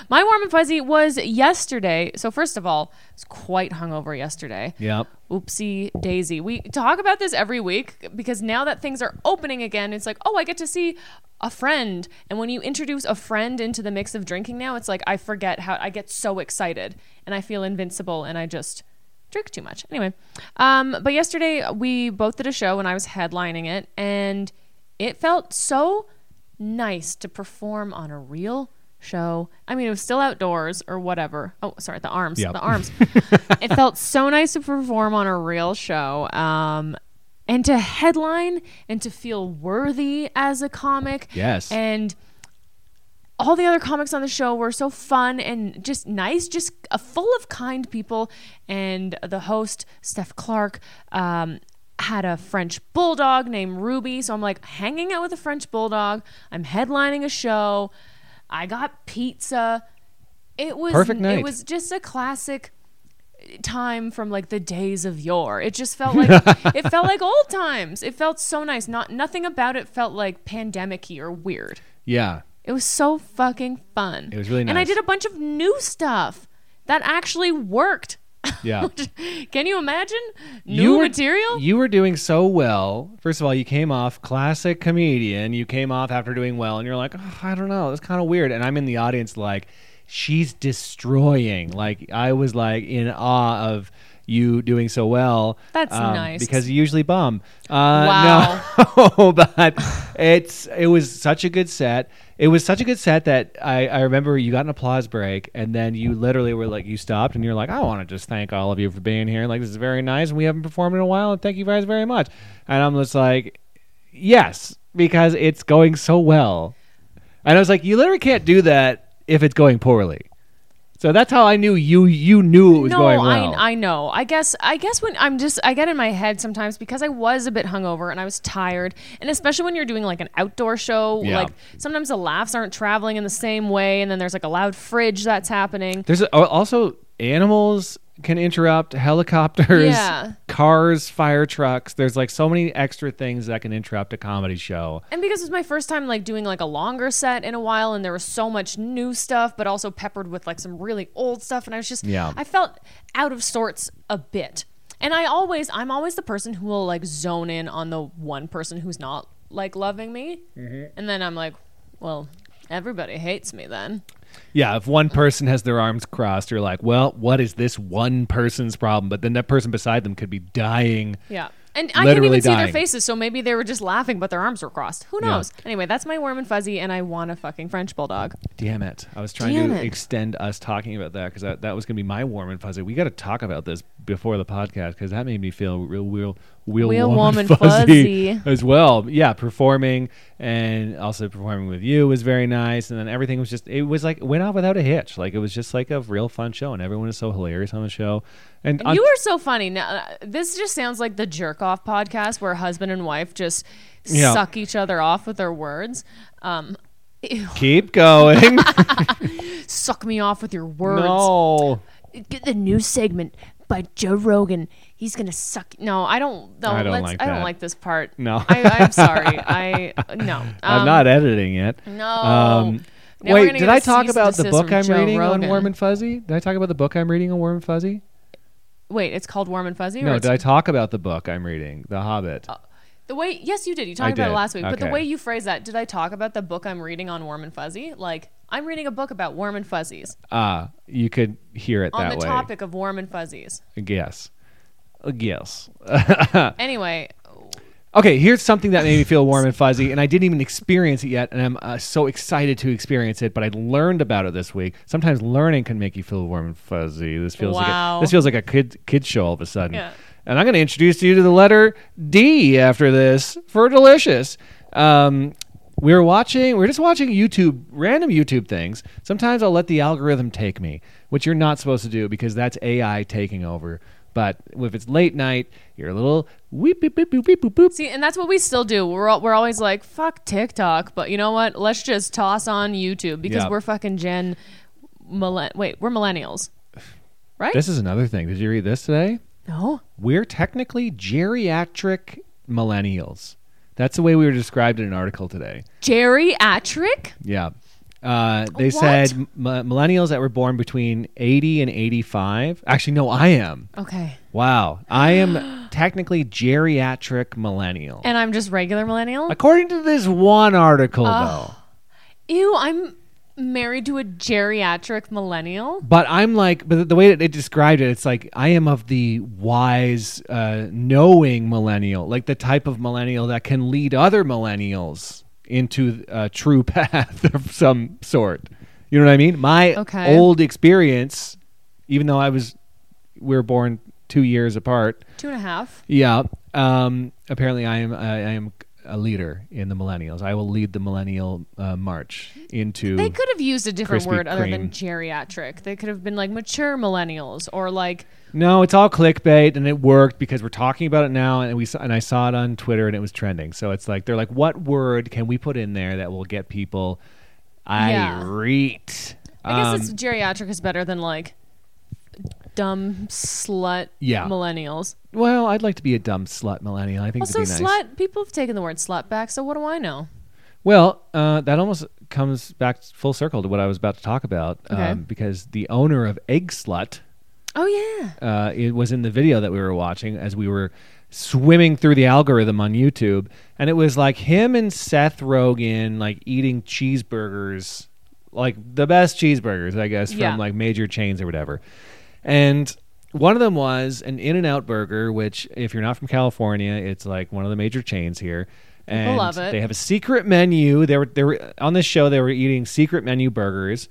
my warm and fuzzy was yesterday. So first of all, I was quite hungover yesterday. Yep. Oopsie daisy. We talk about this every week because now that things are opening again, it's like, oh, I get to see a friend. And when you introduce a friend into the mix of drinking now, it's like I forget how I get so excited and I feel invincible and I just drink too much. Anyway, um, but yesterday we both did a show and I was headlining it, and it felt so nice to perform on a real show. I mean, it was still outdoors or whatever. Oh, sorry, the arms, yep. the arms. It felt so nice to perform on a real show, um, and to headline and to feel worthy as a comic. Yes. And all the other comics on the show were so fun and just nice, just uh, full of kind people. And the host, Steph Clark, um, had a French bulldog named Ruby. So I'm like hanging out with a French bulldog. I'm headlining a show. I got pizza. It was perfect night. It was just a classic time from like the days of yore. It just felt like it felt like old times. It felt so nice. Not nothing about it felt like pandemic-y or weird. Yeah. It was so fucking fun. It was really nice. And I did a bunch of new stuff that actually worked. Yeah. Can you imagine? New you were, material? You were doing so well. First of all, you came off classic comedian. You came off after doing well, and you're like, oh, I don't know. That's kind of weird. And I'm in the audience like, she's destroying. Like, I was like in awe of you doing so well. That's um, nice. Because you usually bum. Uh, wow. No, but it's it was such a good set. It was such a good set that I, I remember you got an applause break, and then you literally were like, you stopped and you're like, I want to just thank all of you for being here. Like, this is very nice, and we haven't performed in a while, and thank you guys very much. And I'm just like, yes, because it's going so well. And I was like, you literally can't do that if it's going poorly. So that's how I knew you you knew it was no, going well. I, I know. I guess I guess when I'm just, I get in my head sometimes because I was a bit hungover and I was tired. And especially when you're doing like an outdoor show, yeah. like sometimes the laughs aren't traveling in the same way. And then there's like a loud fridge that's happening. There's a, also animals can interrupt, helicopters, yeah. cars, fire trucks. There's like so many extra things that can interrupt a comedy show. And because it was my first time like doing like a longer set in a while, and there was so much new stuff, but also peppered with like some really old stuff. And I was just, yeah. I felt out of sorts a bit. And I always, I'm always the person who will like zone in on the one person who's not like loving me. Mm-hmm. And then I'm like, well, Everybody hates me then. Yeah, if one person has their arms crossed, you're like, well, what is this one person's problem? But then that person beside them could be dying. Yeah. And I can't even dying. see their faces, so maybe they were just laughing, but their arms were crossed. Who knows? Yeah. Anyway, that's my warm and fuzzy, and I want a fucking French bulldog. Damn it. I was trying Damn to it. extend us talking about that, because that, that was going to be my warm and fuzzy. We got to talk about this before the podcast, because that made me feel real, real, real, real warm, warm and fuzzy, fuzzy as well. Yeah, performing, and also performing with you was very nice, and then everything was just, it was like, it went off without a hitch. Like, it was just like a real fun show, and everyone is so hilarious on the show. And you were so funny. Now, this just sounds like the jerk off podcast where husband and wife just yeah. suck each other off with their words. Um, Keep going. Suck me off with your words. No. Get the new segment by Joe Rogan. He's going to suck. No, I don't. No, I don't, let's, like, I don't like this part. No. I, I'm sorry. I no. Um, I'm not editing it. No. Um, wait, did I talk about the book I'm Joe reading Rogan. on Warm and Fuzzy? Did I talk about the book I'm reading on Warm and Fuzzy? Wait, it's called Warm and Fuzzy? No, did I talk about the book I'm reading, The Hobbit? Uh, the way, yes, you did. You talked I about did. it last week. Okay. But the way you phrased that, did I talk about the book I'm reading on Warm and Fuzzy? Like, I'm reading a book about warm and fuzzies. Ah, uh, you could hear it on that way. On the topic of warm and fuzzies. Yes. Yes. Anyway. Okay, here's something that made me feel warm and fuzzy, and I didn't even experience it yet, and I'm uh, so excited to experience it, but I learned about it this week. Sometimes learning can make you feel warm and fuzzy. This feels wow. like a, this feels like a kid, kid show all of a sudden. Yeah. And I'm going to introduce you to the letter D after this for delicious. Um, we we're watching, we we're just watching YouTube, random YouTube things. Sometimes I'll let the algorithm take me, which you're not supposed to do because that's A I taking over. But if it's late night, you're a little weep, beep, beep, beep, beep, boop, boop. See, and that's what we still do. We're all, we're always like, fuck TikTok. But you know what? Let's just toss on YouTube because yeah. we're fucking Gen... Millen- Wait, we're millennials. Right? This is another thing. Did you read this today? No. We're technically geriatric millennials. That's the way we were described in an article today. Geriatric? Yeah. Uh, they what? said m- millennials that were born between eighty and eighty-five. Actually, no, I am. Okay. Wow. I am technically geriatric millennial. And I'm just regular millennial? According to this one article, uh, though. Ew, I'm married to a geriatric millennial? But I'm like, but the way that it described it, it's like, I am of the wise, uh, knowing millennial. Like the type of millennial that can lead other millennials into a true path of some sort. You know what I mean? My okay. old experience, even though I was, we were born two years apart. Two and a half. Yeah. Um, apparently I am, I, I am a leader in the millennials. I will lead the millennial uh, march into They could have used a different Krispy word other Kreme. than geriatric. They could have been like mature millennials or like... No, it's all clickbait, and it worked because we're talking about it now, and we saw, and I saw it on Twitter, and it was trending. So it's like, they're like, what word can we put in there that will get people irate? Yeah. I um, guess it's geriatric is better than like dumb slut yeah. millennials. Well, I'd like to be a dumb slut millennial. I think it'd be nice. Also, slut, people have taken the word slut back, so what do I know? Well, uh, that almost comes back full circle to what I was about to talk about, okay. um, because the owner of Egg Slut... Oh, yeah. Uh, it was in the video that we were watching as we were swimming through the algorithm on YouTube. And it was like him and Seth Rogen, like eating cheeseburgers, like the best cheeseburgers, I guess, yeah. from like major chains or whatever. And one of them was an In-N-Out burger, which if you're not from California, it's like one of the major chains here. And I love it. They have a secret menu. They were, they were on this show, they were eating secret menu burgers.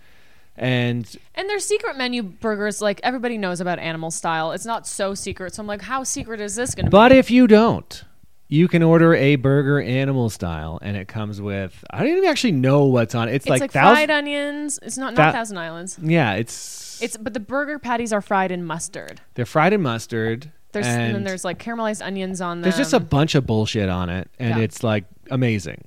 And and their secret menu burgers, like everybody knows about Animal Style. It's not so secret. So I'm like, how secret is this going to be? But if you don't, you can order a burger Animal Style, and it comes with, I don't even actually know what's on it. It's, it's like, like thousand, fried onions. It's not, not tha- Thousand Islands. Yeah, it's it's. But the burger patties are fried in mustard. They're fried in mustard. There's, and, and then there's like caramelized onions on them. There's just a bunch of bullshit on it, and yeah. it's like amazing.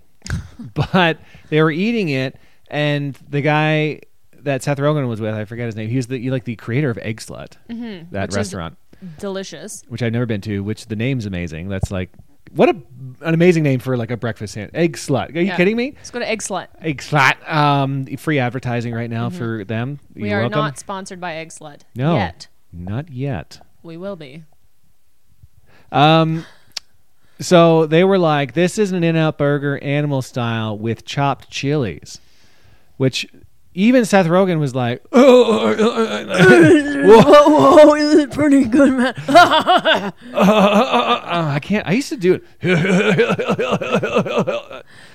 But they were eating it, and the guy that Seth Rogen was with, I forget his name. He was the like the creator of Egg Slut, mm-hmm. that which restaurant, is delicious, which I've never been to. Which the name's amazing. That's like what a an amazing name for like a breakfast sandwich. Egg Slut. Are you yeah. kidding me? Let's go to Egg Slut. Egg Slut. Um, free advertising right now mm-hmm. for them. You're we are welcome. Not sponsored by Egg Slut. No, yet. Not yet. We will be. Um. So they were like, "This is an In-N-Out burger, Animal Style, with chopped chilies." which even Seth Rogen was like, oh, whoa, whoa, it was a pretty good man. uh, uh, uh, uh, I can't. I used to do it.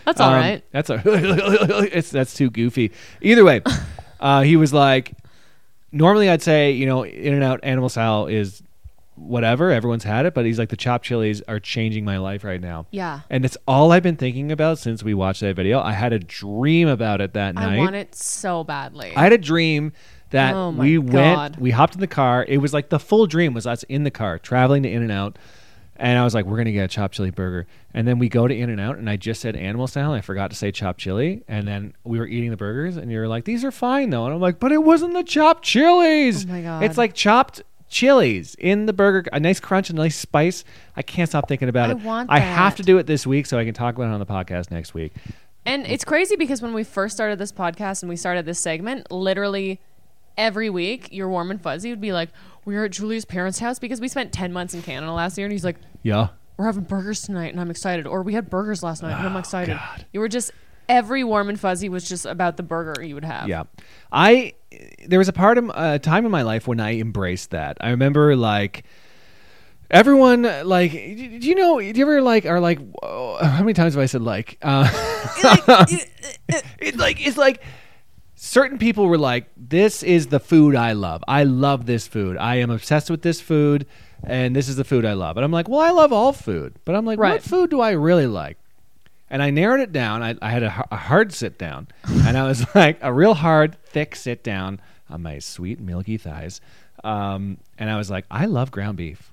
That's all um, right. That's a. it's that's too goofy. Either way, uh, he was like, normally I'd say, you know, In-N-Out animal style is whatever, everyone's had it, but he's like, the chopped chilies are changing my life right now. Yeah. And it's all I've been thinking about since we watched that video. I had a dream about it that night. I want it so badly. I had a dream that oh we God. went, we hopped in the car. It was like the full dream was us in the car traveling to In-N-Out. And I was like, we're going to get a chopped chili burger. And then we go to In-N-Out, and I just said animal style, and I forgot to say chopped chili. And then we were eating the burgers, and you were like, these are fine, though. And I'm like, but it wasn't the chopped chilies. Oh, my God. It's like chopped chilies in the burger. A nice crunch, a nice spice. I can't stop thinking about I it. I want that. I have to do it this week so I can talk about it on the podcast next week. And it's crazy because when we first started this podcast and we started this segment, literally every week, your warm and fuzzy would be like, we were at Julia's parents' house because we spent ten months in Canada last year. And he's like, yeah, we're having burgers tonight and I'm excited. Or we had burgers last night and oh, I'm excited. God. You were just, every warm and fuzzy was just about the burger you would have. Yeah. I, there was a part of a uh, time in my life when I embraced that. I remember like, everyone, like, do you know, do you ever like, are like, whoa, how many times have I said like, uh, it like, it, it, it, like, it's like, certain people were like, this is the food I love. I love this food. I am obsessed with this food, and this is the food I love. And I'm like, well, I love all food. But I'm like, right. What food do I really like? And I narrowed it down. I, I had a, a hard sit down. And I was like, a real hard, thick sit down on my sweet, milky thighs. Um, and I was like, I love ground beef.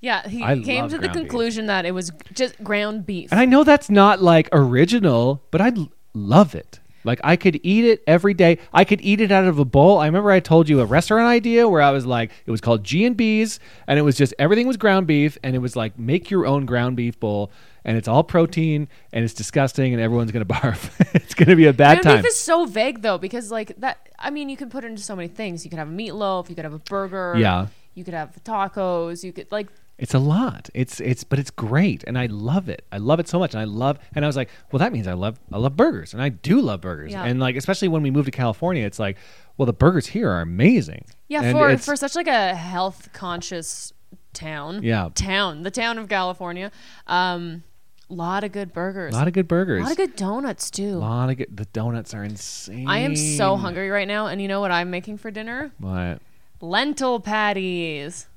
Yeah, he I came to the conclusion beef. that it was just ground beef. And I know that's not like original, but I love it. Like, I could eat it every day. I could eat it out of a bowl. I remember I told you a restaurant idea where I was like, it was called G and B's, and it was just, everything was ground beef, and it was like, make your own ground beef bowl, and it's all protein, and it's disgusting, and everyone's going to barf. It's going to be a bad ground time. Ground beef is so vague, though, because, like, that, I mean, you can put it into so many things. You could have a meatloaf. You could have a burger. Yeah. You could have tacos. You could, like... It's a lot. It's it's but it's great, and I love it. I love it so much, and I love. And I was like, well, that means I love I love burgers, and I do love burgers, yeah. And like especially when we moved to California, it's like, well, the burgers here are amazing. Yeah, and for for such like a health conscious town. Yeah, town the town of California. Um, lot of good burgers. A lot of good burgers. A lot of good donuts too. A lot of good. The donuts are insane. I am so hungry right now, and you know what I'm making for dinner? What? Lentil patties.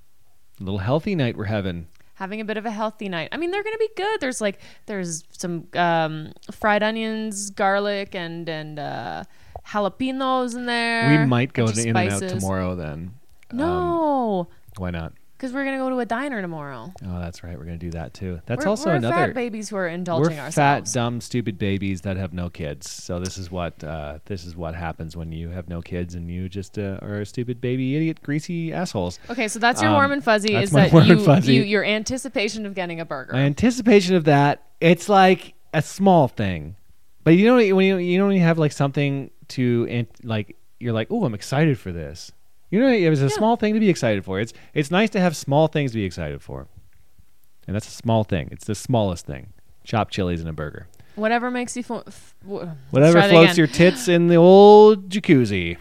A little healthy night we're having. Having a bit of a healthy night. I mean, they're going to be good. There's like, there's some um, fried onions, garlic, and and uh, jalapenos in there. We might go to In-N-Out tomorrow then. No. Um, why not? Because we're going to go to a diner tomorrow. Oh, that's right. We're going to do that too. That's we're, also we're another. We're fat babies who are indulging we're ourselves. We're fat, dumb, stupid babies that have no kids. So this is what uh, this is what happens when you have no kids and you just uh, are a stupid baby, idiot, greasy assholes. Okay, so that's your um, warm and fuzzy. That's is my that warm you, and fuzzy. You, your anticipation of getting a burger. My anticipation of that. It's like a small thing, but you know when you you know when you have like something to like you're like, oh, I'm excited for this. You know, it was a yeah. small thing to be excited for. It's it's nice to have small things to be excited for. And that's a small thing. It's the smallest thing. Chopped chilies and a burger. Whatever makes you... Fo- f- whatever floats your tits in the old jacuzzi.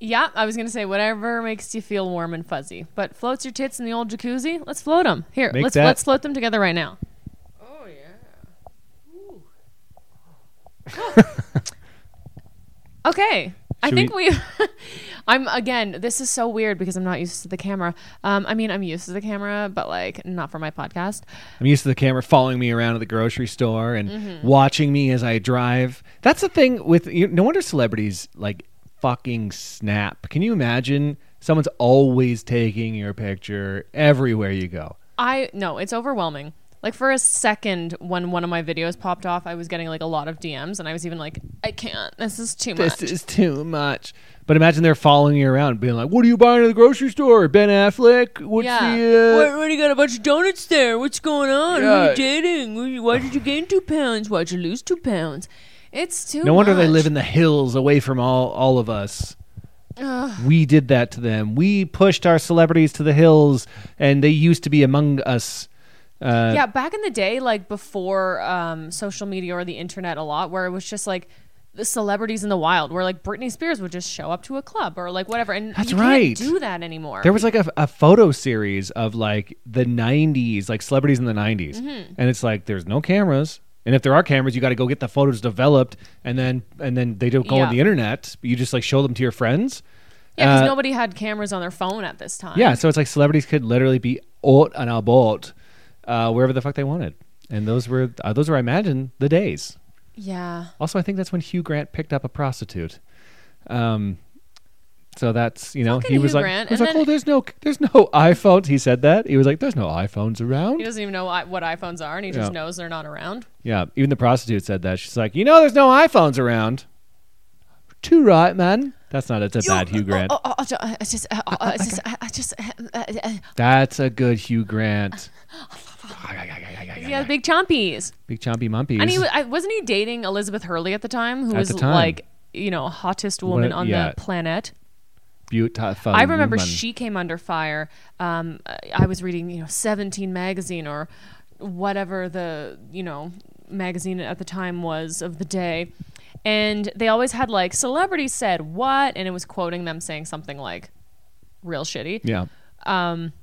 Yeah, I was going to say whatever makes you feel warm and fuzzy. But floats your tits in the old jacuzzi? Let's float them. Here, Make let's that. let's float them together right now. Oh, yeah. Ooh. Okay. Should I think we, we I'm again, this is so weird because I'm not used to the camera. Um, I mean, I'm used to the camera, but like not for my podcast. I'm used to the camera following me around at the grocery store and mm-hmm. watching me as I drive. That's the thing with, you, no wonder celebrities like fucking snap. Can you imagine someone's always taking your picture everywhere you go? I, no, it's overwhelming. Like for a second, when one of my videos popped off, I was getting like a lot of D Ms, and I was even like, I can't. This is too much. This is too much. But imagine they're following you around, being like, "What are you buying at the grocery store? Ben Affleck? What's yeah. the? Uh... Why, why do you got a bunch of donuts there? What's going on? Yeah. Who are you dating? Why did you gain two pounds? Why'd you lose two pounds? It's too much. No wonder much. They live in the hills, away from all all of us." Ugh. We did that to them. We pushed our celebrities to the hills, and they used to be among us. Uh, yeah, back in the day, like before um, social media or the internet a lot, where it was just like the celebrities in the wild, where like Britney Spears would just show up to a club or like whatever, and that's you right. can't do that anymore. There was like a, a photo series of like the nineties, like celebrities in the nineties, mm-hmm. and it's like there's no cameras, and if there are cameras, you got to go get the photos developed, and then and then they don't go yeah. on the internet. You just like show them to your friends. Yeah, because uh, nobody had cameras on their phone at this time. Yeah, so it's like celebrities could literally be out and about uh, wherever the fuck they wanted, and those were uh, those were, I imagine, the days. Yeah. Also, I think that's when Hugh Grant picked up a prostitute. Um, so that's, you know, Fucking he was Hugh like, Grant. He was like oh, there's no there's no iPhones. He said that. He was like, there's no iPhones around. He doesn't even know what iPhones are, and he yeah. just knows they're not around. Yeah. Even the prostitute said that. She's like, you know, there's no iPhones around. Too right, man. That's not a bad Hugh Grant. Oh, oh, oh, oh, I just, oh, I just, I just. Uh, uh, that's a good Hugh Grant. He has big chompies. Big chompy mumpies. And he was, wasn't he dating Elizabeth Hurley at the time, who at was the time. like, you know, hottest woman what, on yeah. the planet. Beautiful. I remember woman. She came under fire. Um, I was reading, you know, Seventeen magazine or whatever the, you know, magazine at the time was of the day. And they always had like celebrities said what, and it was quoting them saying something like real shitty. Yeah. Um,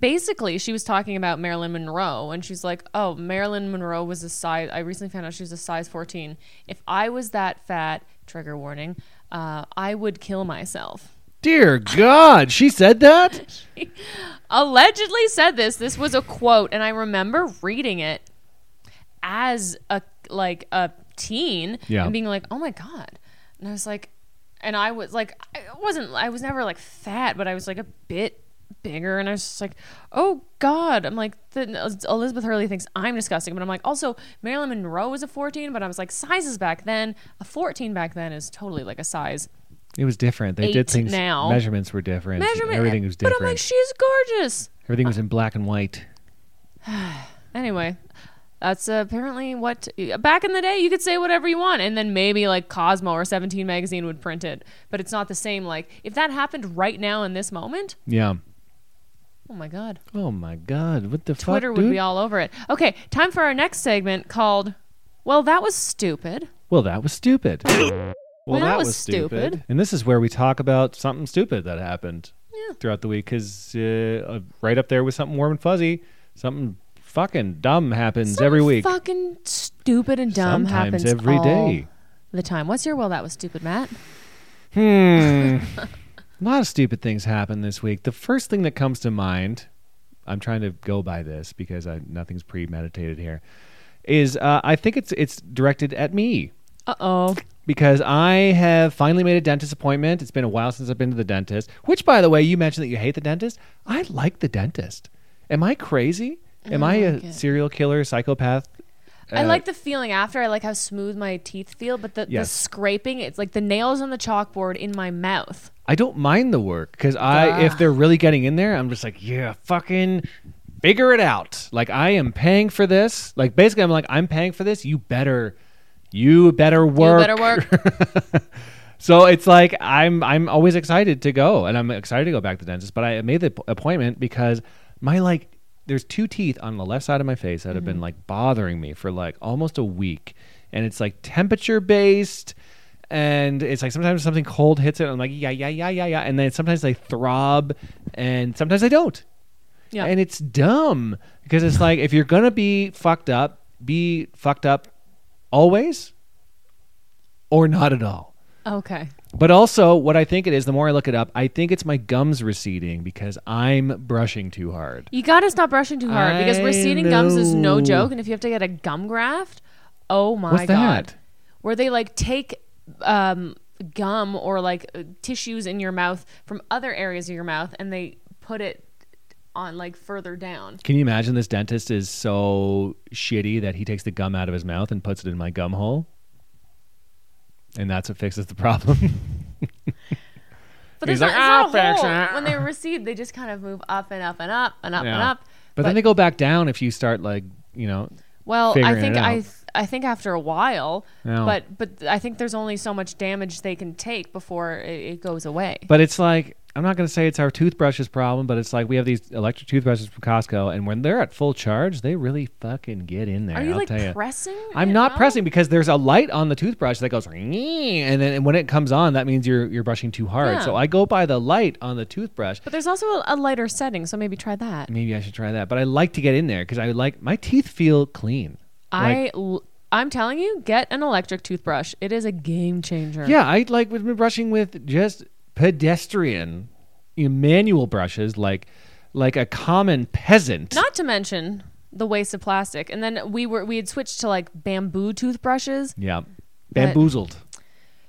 basically, she was talking about Marilyn Monroe, and she's like, oh, Marilyn Monroe was a size, I recently found out she was a size fourteen. If I was that fat, trigger warning, uh, I would kill myself. Dear God, she said that? She allegedly said this. This was a quote, and I remember reading it as a, like a teen, yeah. and being like, oh my God. And I was like, and I was like, I wasn't, I was never like fat, but I was like a bit bigger, and I was just like, oh God, I'm like, the, Elizabeth Hurley thinks I'm disgusting, but I'm like, also Marilyn Monroe was a fourteen, but I was like, sizes back then, a fourteen back then is totally like a size. It was different. They did things now. Measurements were different. Measurement, everything was different. But I'm like, she's gorgeous. Everything was in black and white. Anyway, that's apparently what back in the day you could say whatever you want, and then maybe like Cosmo or Seventeen magazine would print it, but it's not the same. Like if that happened right now in this moment, yeah. Oh my God. Oh my God. What the Twitter fuck, Twitter would dude? Be all over it. Okay, time for our next segment called Well, That Was Stupid. Well, that was stupid. well, well, that, that was, was stupid. stupid. And this is where we talk about something stupid that happened yeah. throughout the week, because uh, right up there with something warm and fuzzy, something fucking dumb happens something every week. Fucking stupid and dumb Sometimes happens every all day. The time. What's your Well, That Was Stupid, Matt? Hmm. A lot of stupid things happened this week. The first thing that comes to mind, I'm trying to go by this because I, nothing's premeditated here, is uh, I think it's it's directed at me. Uh-oh. Because I have finally made a dentist appointment. It's been a while since I've been to the dentist, which, by the way, you mentioned that you hate the dentist. I like the dentist. Am I crazy? Am I, I like a it. serial killer, psychopath? Uh, I like the feeling after. I like how smooth my teeth feel, but the, yes. the scraping, it's like the nails on the chalkboard in my mouth. I don't mind the work, because I, if they're really getting in there, I'm just like, yeah, fucking figure it out. Like, I am paying for this. Like, basically, I'm like, I'm paying for this. You better, you better work. You better work. So it's like, I'm, I'm always excited to go, and I'm excited to go back to the dentist, but I made the appointment because my, like, there's two teeth on the left side of my face that have mm-hmm. been like bothering me for like almost a week. And it's like temperature based. And it's like sometimes something cold hits it. And I'm like, yeah, yeah, yeah, yeah, yeah. And then sometimes they throb and sometimes they don't. Yeah. And it's dumb because it's like, if you're going to be fucked up, be fucked up always or not at all. Okay. But also what I think it is, the more I look it up, I think it's my gums receding because I'm brushing too hard. You got to stop brushing too hard I because receding know. gums is no joke. And if you have to get a gum graft, oh my What's God. That? Where they like take um, gum or like uh, tissues in your mouth from other areas of your mouth and they put it on like further down. Can you imagine this dentist is so shitty that he takes the gum out of his mouth and puts it in my gum hole? And that's what fixes the problem. But there's like, not, it's not a hole. It. When they recede, they just kind of move up and up and up and up yeah. and up. But, but then they go back down if you start like, you know. Well, I think I, th- I think after a while. No. But but I think there's only so much damage they can take before it, it goes away. But it's like I'm not going to say it's our toothbrushes problem, but it's like we have these electric toothbrushes from Costco, and when they're at full charge, they really fucking get in there. Are you I'll like tell pressing? You. I'm not out? pressing because there's a light on the toothbrush that goes, and then when it comes on, that means you're you're brushing too hard. Yeah. So I go by the light on the toothbrush. But there's also a lighter setting, so maybe try that. Maybe I should try that. But I like to get in there because I like my teeth feel clean. I. Like, I'm telling you, get an electric toothbrush. It is a game changer. Yeah, I like with brushing with just pedestrian you know, manual brushes like like a common peasant. Not to mention the waste of plastic. And then we were we had switched to like bamboo toothbrushes. Yeah. Bamboozled.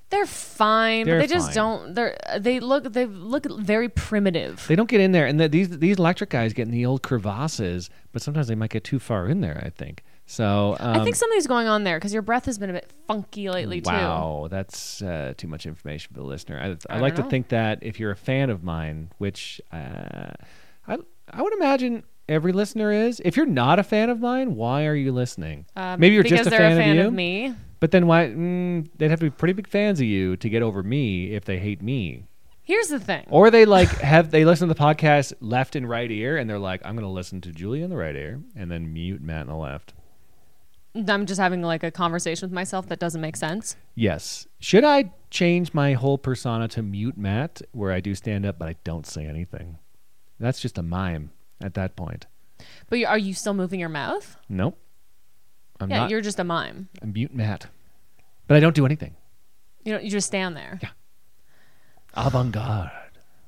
They're fine. They're they just fine. don't they're they look they look very primitive. They don't get in there, and the, these these electric guys get in the old crevasses, but sometimes they might get too far in there, I think. So um, I think something's going on there because your breath has been a bit funky lately wow, too. Wow, that's uh, too much information for the listener. I, I, I like know. to think that if you're a fan of mine, which uh, I I would imagine every listener is. If you're not a fan of mine, why are you listening? Um, Maybe you're just a fan, a fan of you. Because they're a fan of me. But then why? Mm, they'd have to be pretty big fans of you to get over me if they hate me. Here's the thing. Or they like have they listen to the podcast left and right ear, and they're like, I'm going to listen to Julie on the right ear, and then mute Matt on the left. I'm just having like a conversation with myself that doesn't make sense. Yes. Should I change my whole persona to mute Matt where I do stand up, but I don't say anything? That's just a mime at that point. But are you still moving your mouth? Nope. I'm yeah, not. You're just a mime. I'm mute Matt. But I don't do anything. You don't, you just stand there. Yeah. Avant-garde.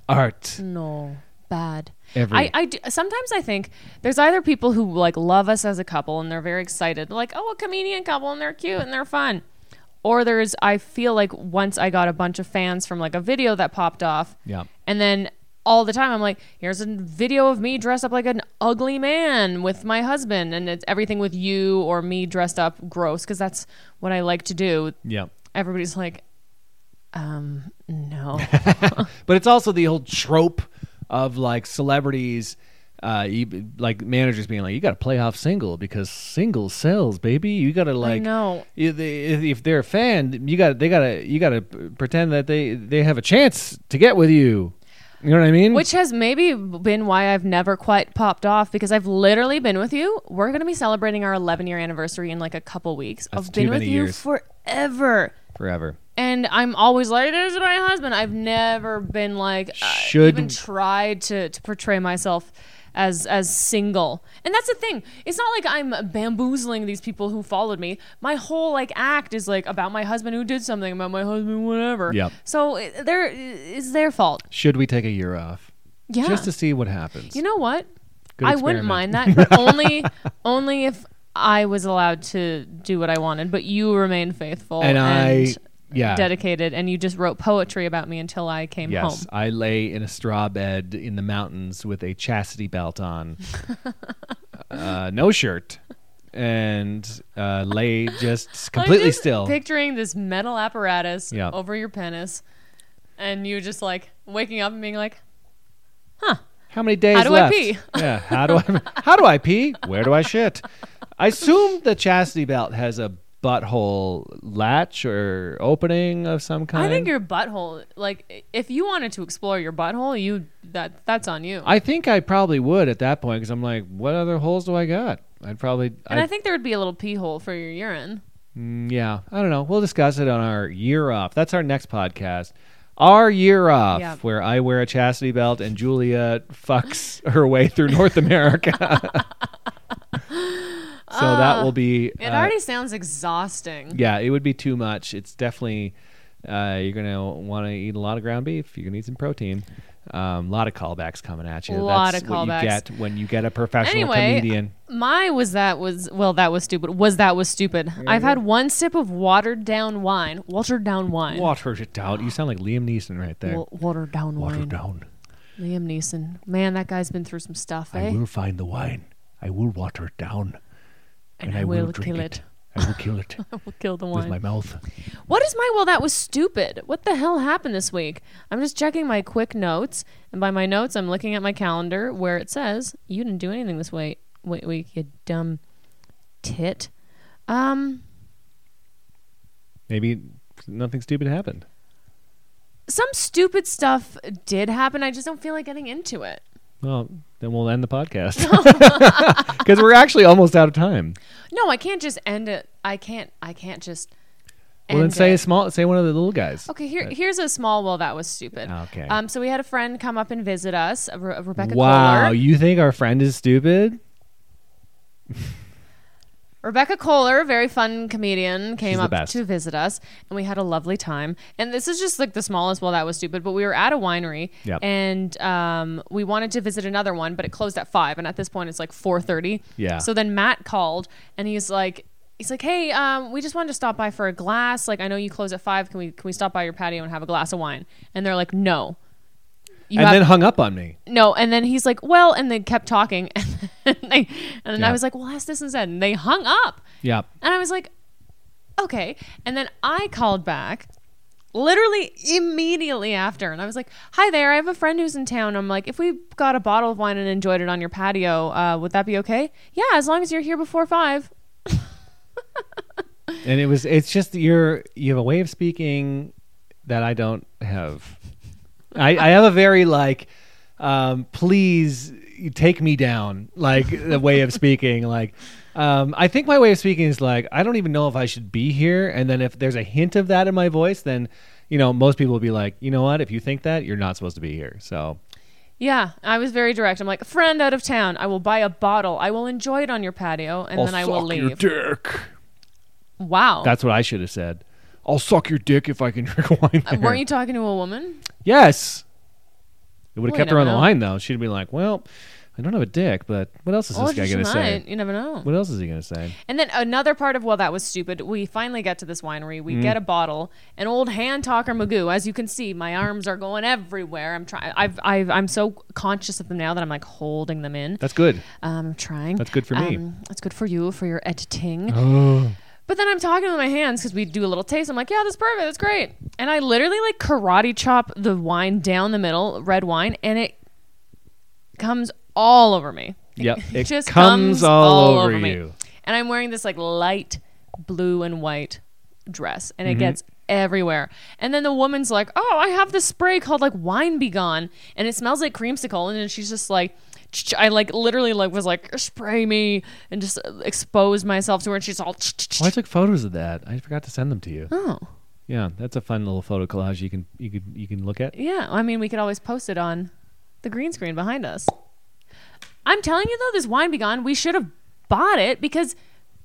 Art. No. Bad. Every. I, I do, sometimes I think there's either people who like love us as a couple and they're very excited, like, oh, a comedian couple and they're cute and they're fun, or there's I feel like once I got a bunch of fans from like a video that popped off, yeah, and then all the time I'm like, here's a video of me dressed up like an ugly man with my husband, and it's everything with you or me dressed up gross because that's what I like to do. Yeah, everybody's like, um, no, but it's also the old trope of like celebrities, uh, you, like managers being like, you got to play off single because single sells, baby. You got to like, no, if, if they're a fan, you got they got to you got to pretend that they they have a chance to get with you. You know what I mean? Which has maybe been why I've never quite popped off because I've literally been with you. We're gonna be celebrating our eleven year anniversary in like a couple weeks. That's I've been with you years. forever. Forever. And I'm always like, this is my husband. I've never been like, Should. Uh, even tried to, to portray myself as as single. And that's the thing. It's not like I'm bamboozling these people who followed me. My whole like act is like about my husband who did something, about my husband, whatever. Yep. So it, they're, it's their fault. Should we take a year off? Yeah. Just to see what happens. You know what? Good I experiment. Wouldn't mind that, but only only if I was allowed to do what I wanted. But you remain faithful. And, and I... Yeah. Dedicated, and you just wrote poetry about me until I came yes, home. Yes, I lay in a straw bed in the mountains with a chastity belt on, uh, no shirt, and uh, lay just completely I'm just still. Picturing this metal apparatus yeah. over your penis, and you just like waking up and being like, "Huh? How many days? How do left? I pee? yeah. How do I? How do I pee? Where do I shit? I assume the chastity belt has a butthole latch or opening of some kind. I think your butthole, like if you wanted to explore your butthole, you that that's on you. I think I probably would at that point because I'm like, what other holes do I got? I'd probably. And I'd, I think there would be a little pee hole for your urine. Yeah, I don't know. We'll discuss it on our year off. That's our next podcast. Our year off, yeah. where I wear a chastity belt and Julia fucks her way through North America. So uh, that will be... It uh, already sounds exhausting. Yeah, it would be too much. It's definitely... Uh, you're going to want to eat a lot of ground beef. You're going to need some protein. A um, lot of callbacks coming at you. A lot That's of callbacks. That's what you get when you get a professional anyway, comedian. My was that was... Well, that was stupid. Was that was stupid. Yeah, I've yeah. had one sip of watered down wine. Watered down wine. Watered it down. You sound like Liam Neeson right there. W- watered down watered wine. Watered down. Liam Neeson. Man, that guy's been through some stuff, eh? I will find the wine. I will water it down. And, and I, I will, will kill it. it. I will kill it. I will kill the wine. With my mouth. What is my, well, that was stupid. What the hell happened this week? I'm just checking my quick notes. And by my notes, I'm looking at my calendar where it says, you didn't do anything this week, week you dumb tit. Um, Maybe nothing stupid happened. some stupid stuff did happen. I just don't feel like getting into it. Well, then we'll end the podcast because we're actually almost out of time. No, I can't just end it. I can't. I can't just. Well, then say it. a small. Say one of the little guys. Okay, here, here's a small. Well, that was stupid. Okay. Um. So we had a friend come up and visit us. Re- Rebecca. Wow, Kohler. You think our friend is stupid? Rebecca Kohler, very fun comedian, came up best. to visit us, and we had a lovely time. And this is just like the smallest, well, that was stupid, but we were at a winery, yep. and um, we wanted to visit another one, but it closed at five, and at this point, it's like four thirty. Yeah. So then Matt called, and he's like, he's like, hey, um, we just wanted to stop by for a glass. Like, I know you close at five. Can we can we stop by your patio and have a glass of wine? And they're like, no. You and have, then hung up on me. No, and then he's like, well, and they kept talking. And, they, and then yeah. I was like, well, ask this instead. And they hung up. Yeah. And I was like, okay. And then I called back literally immediately after. And I was like, hi there, I have a friend who's in town. I'm like, if we got a bottle of wine and enjoyed it on your patio, uh, would that be okay? Yeah, as long as you're here before five. And it was, it's just you're, you have a way of speaking that I don't have. I, I have a very like, um, please take me down, like the way of speaking. Like, um, I think my way of speaking is like, I don't even know if I should be here. And then if there's a hint of that in my voice, then, you know, most people will be like, you know what, if you think that, you're not supposed to be here. So. Yeah, I was very direct. I'm like, friend out of town. I will buy a bottle. I will enjoy it on your patio. And I'll then I will leave. I'll suck your dick. Wow. That's what I should have said. I'll suck your dick if I can drink wine there. Uh, weren't you talking to a woman? Yes. It would have well, kept her on know. the line, though. She'd be like, well, I don't have a dick, but what else is well, this guy going to say? You never know. What else is he going to say? And then another part of, well, that was stupid. We finally get to this winery. We mm. get a bottle. An old hand talker Magoo. As you can see, my arms are going everywhere. I'm trying. I've, I've, I'm so conscious of them now that I'm like holding them in. That's good. Um, I'm trying. That's good for me. Um, that's good for you, for your editing. Oh. But then I'm talking with my hands because we do a little taste. I'm like, yeah, that's perfect. That's great. And I literally like karate chop the wine down the middle, red wine, and it comes all over me. Yep. It, it just comes, comes all, all over, over you. Me. And I'm wearing this like light blue and white dress, and it mm-hmm. gets everywhere. And then the woman's like, oh, I have this spray called like Wine Be Gone, and it smells like creamsicle. And then she's just like, I like literally like was like spray me and just exposed myself to her, and she's all. Oh, I took photos of that. I forgot to send them to you. Oh, yeah, that's a fun little photo collage you can you could you can look at. Yeah, I mean we could always post it on the green screen behind us. I'm telling you though, this Wine Be Gone, we should have bought it because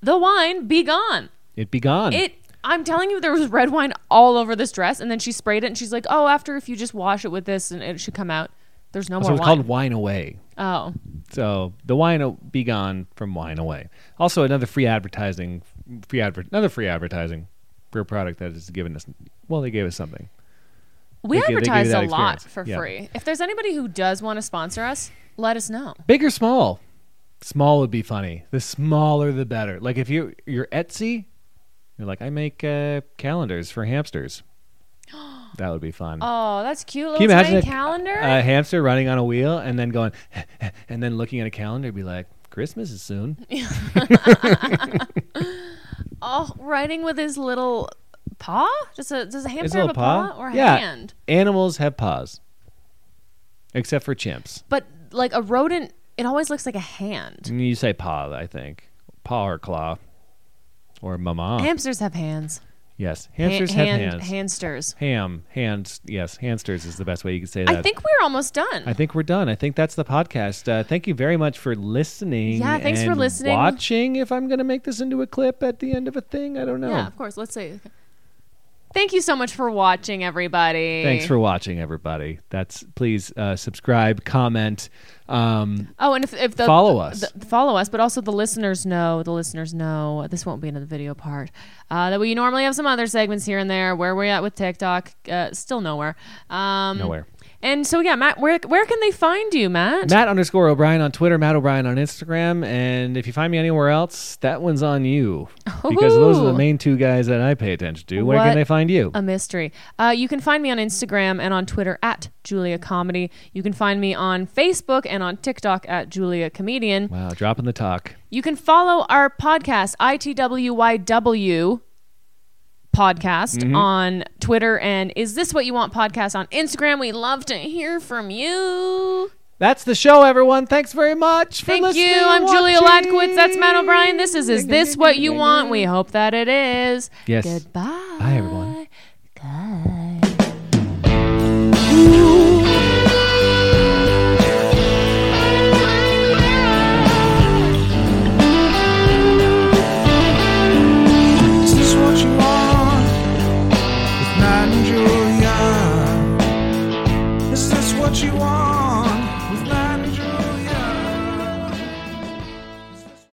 the wine be gone. It be gone. It. I'm telling you, there was red wine all over this dress, and then she sprayed it, and she's like, "Oh, after if you just wash it with this, and it should come out." There's no so more wine. So it's called Wine Away. Oh. So the wine be gone from Wine Away. Also, another free advertising, free adver- another free advertising for a product that is given us. Well, they gave us something. We they advertise g- a lot for yeah. free. If there's anybody who does want to sponsor us, let us know. Big or small? Small would be funny. The smaller, the better. Like if you, you're Etsy, you're like, I make uh, calendars for hamsters. That would be fun. Oh, that's cute. Little Can you imagine a calendar? A, a hamster running on a wheel and then going, and then looking at a calendar and be like, Christmas is soon. Oh, riding with his little paw? Does a, does a hamster have a paw, paw or a yeah. hand? Animals have paws, except for chimps. But like a rodent, it always looks like a hand. You say paw, I think. Paw or claw or mama. Hamsters have hands. Yes, hamsters ha- hand, have hands. Hamsters. Ham, hands. Yes, hamsters is the best way you can say that. I think we're almost done. I think we're done. I think that's the podcast. Uh, thank you very much for listening. Yeah, thanks and for listening. Watching. If I'm going to make this into a clip at the end of a thing, I don't know. Yeah, of course. Let's say. Thank you so much for watching, everybody. Thanks for watching, everybody. That's please uh, subscribe, comment. Um, oh, and if, if the, follow us, the, the, follow us, but also the listeners know. The listeners know this won't be another video part. Uh, that we normally have some other segments here and there. Where we're at with TikTok, uh, still nowhere. Um, nowhere. And so yeah, Matt, where where can they find you, Matt? Matt underscore O'Brien on Twitter, Matt O'Brien on Instagram, and if you find me anywhere else, that one's on you. Ooh. Because those are the main two guys that I pay attention to. Where what can they find you? A mystery. Uh, you can find me on Instagram and on Twitter at Julia Comedy. You can find me on Facebook and on TikTok at Julia Comedian. Wow, dropping the talk. You can follow our podcast I T W Y W. podcast mm-hmm. on Twitter, and Is This What You Want podcast on Instagram. We love to hear from you. That's the show, everyone. Thanks very much for Thank listening. Thank you. I'm watching. Julia Ladkowitz. That's Matt O'Brien. This is Is This What You Want? We hope that it is. Yes. Goodbye. Bye, everyone. Bye. Is this what you want? With Matt and Julia. Is this what you want?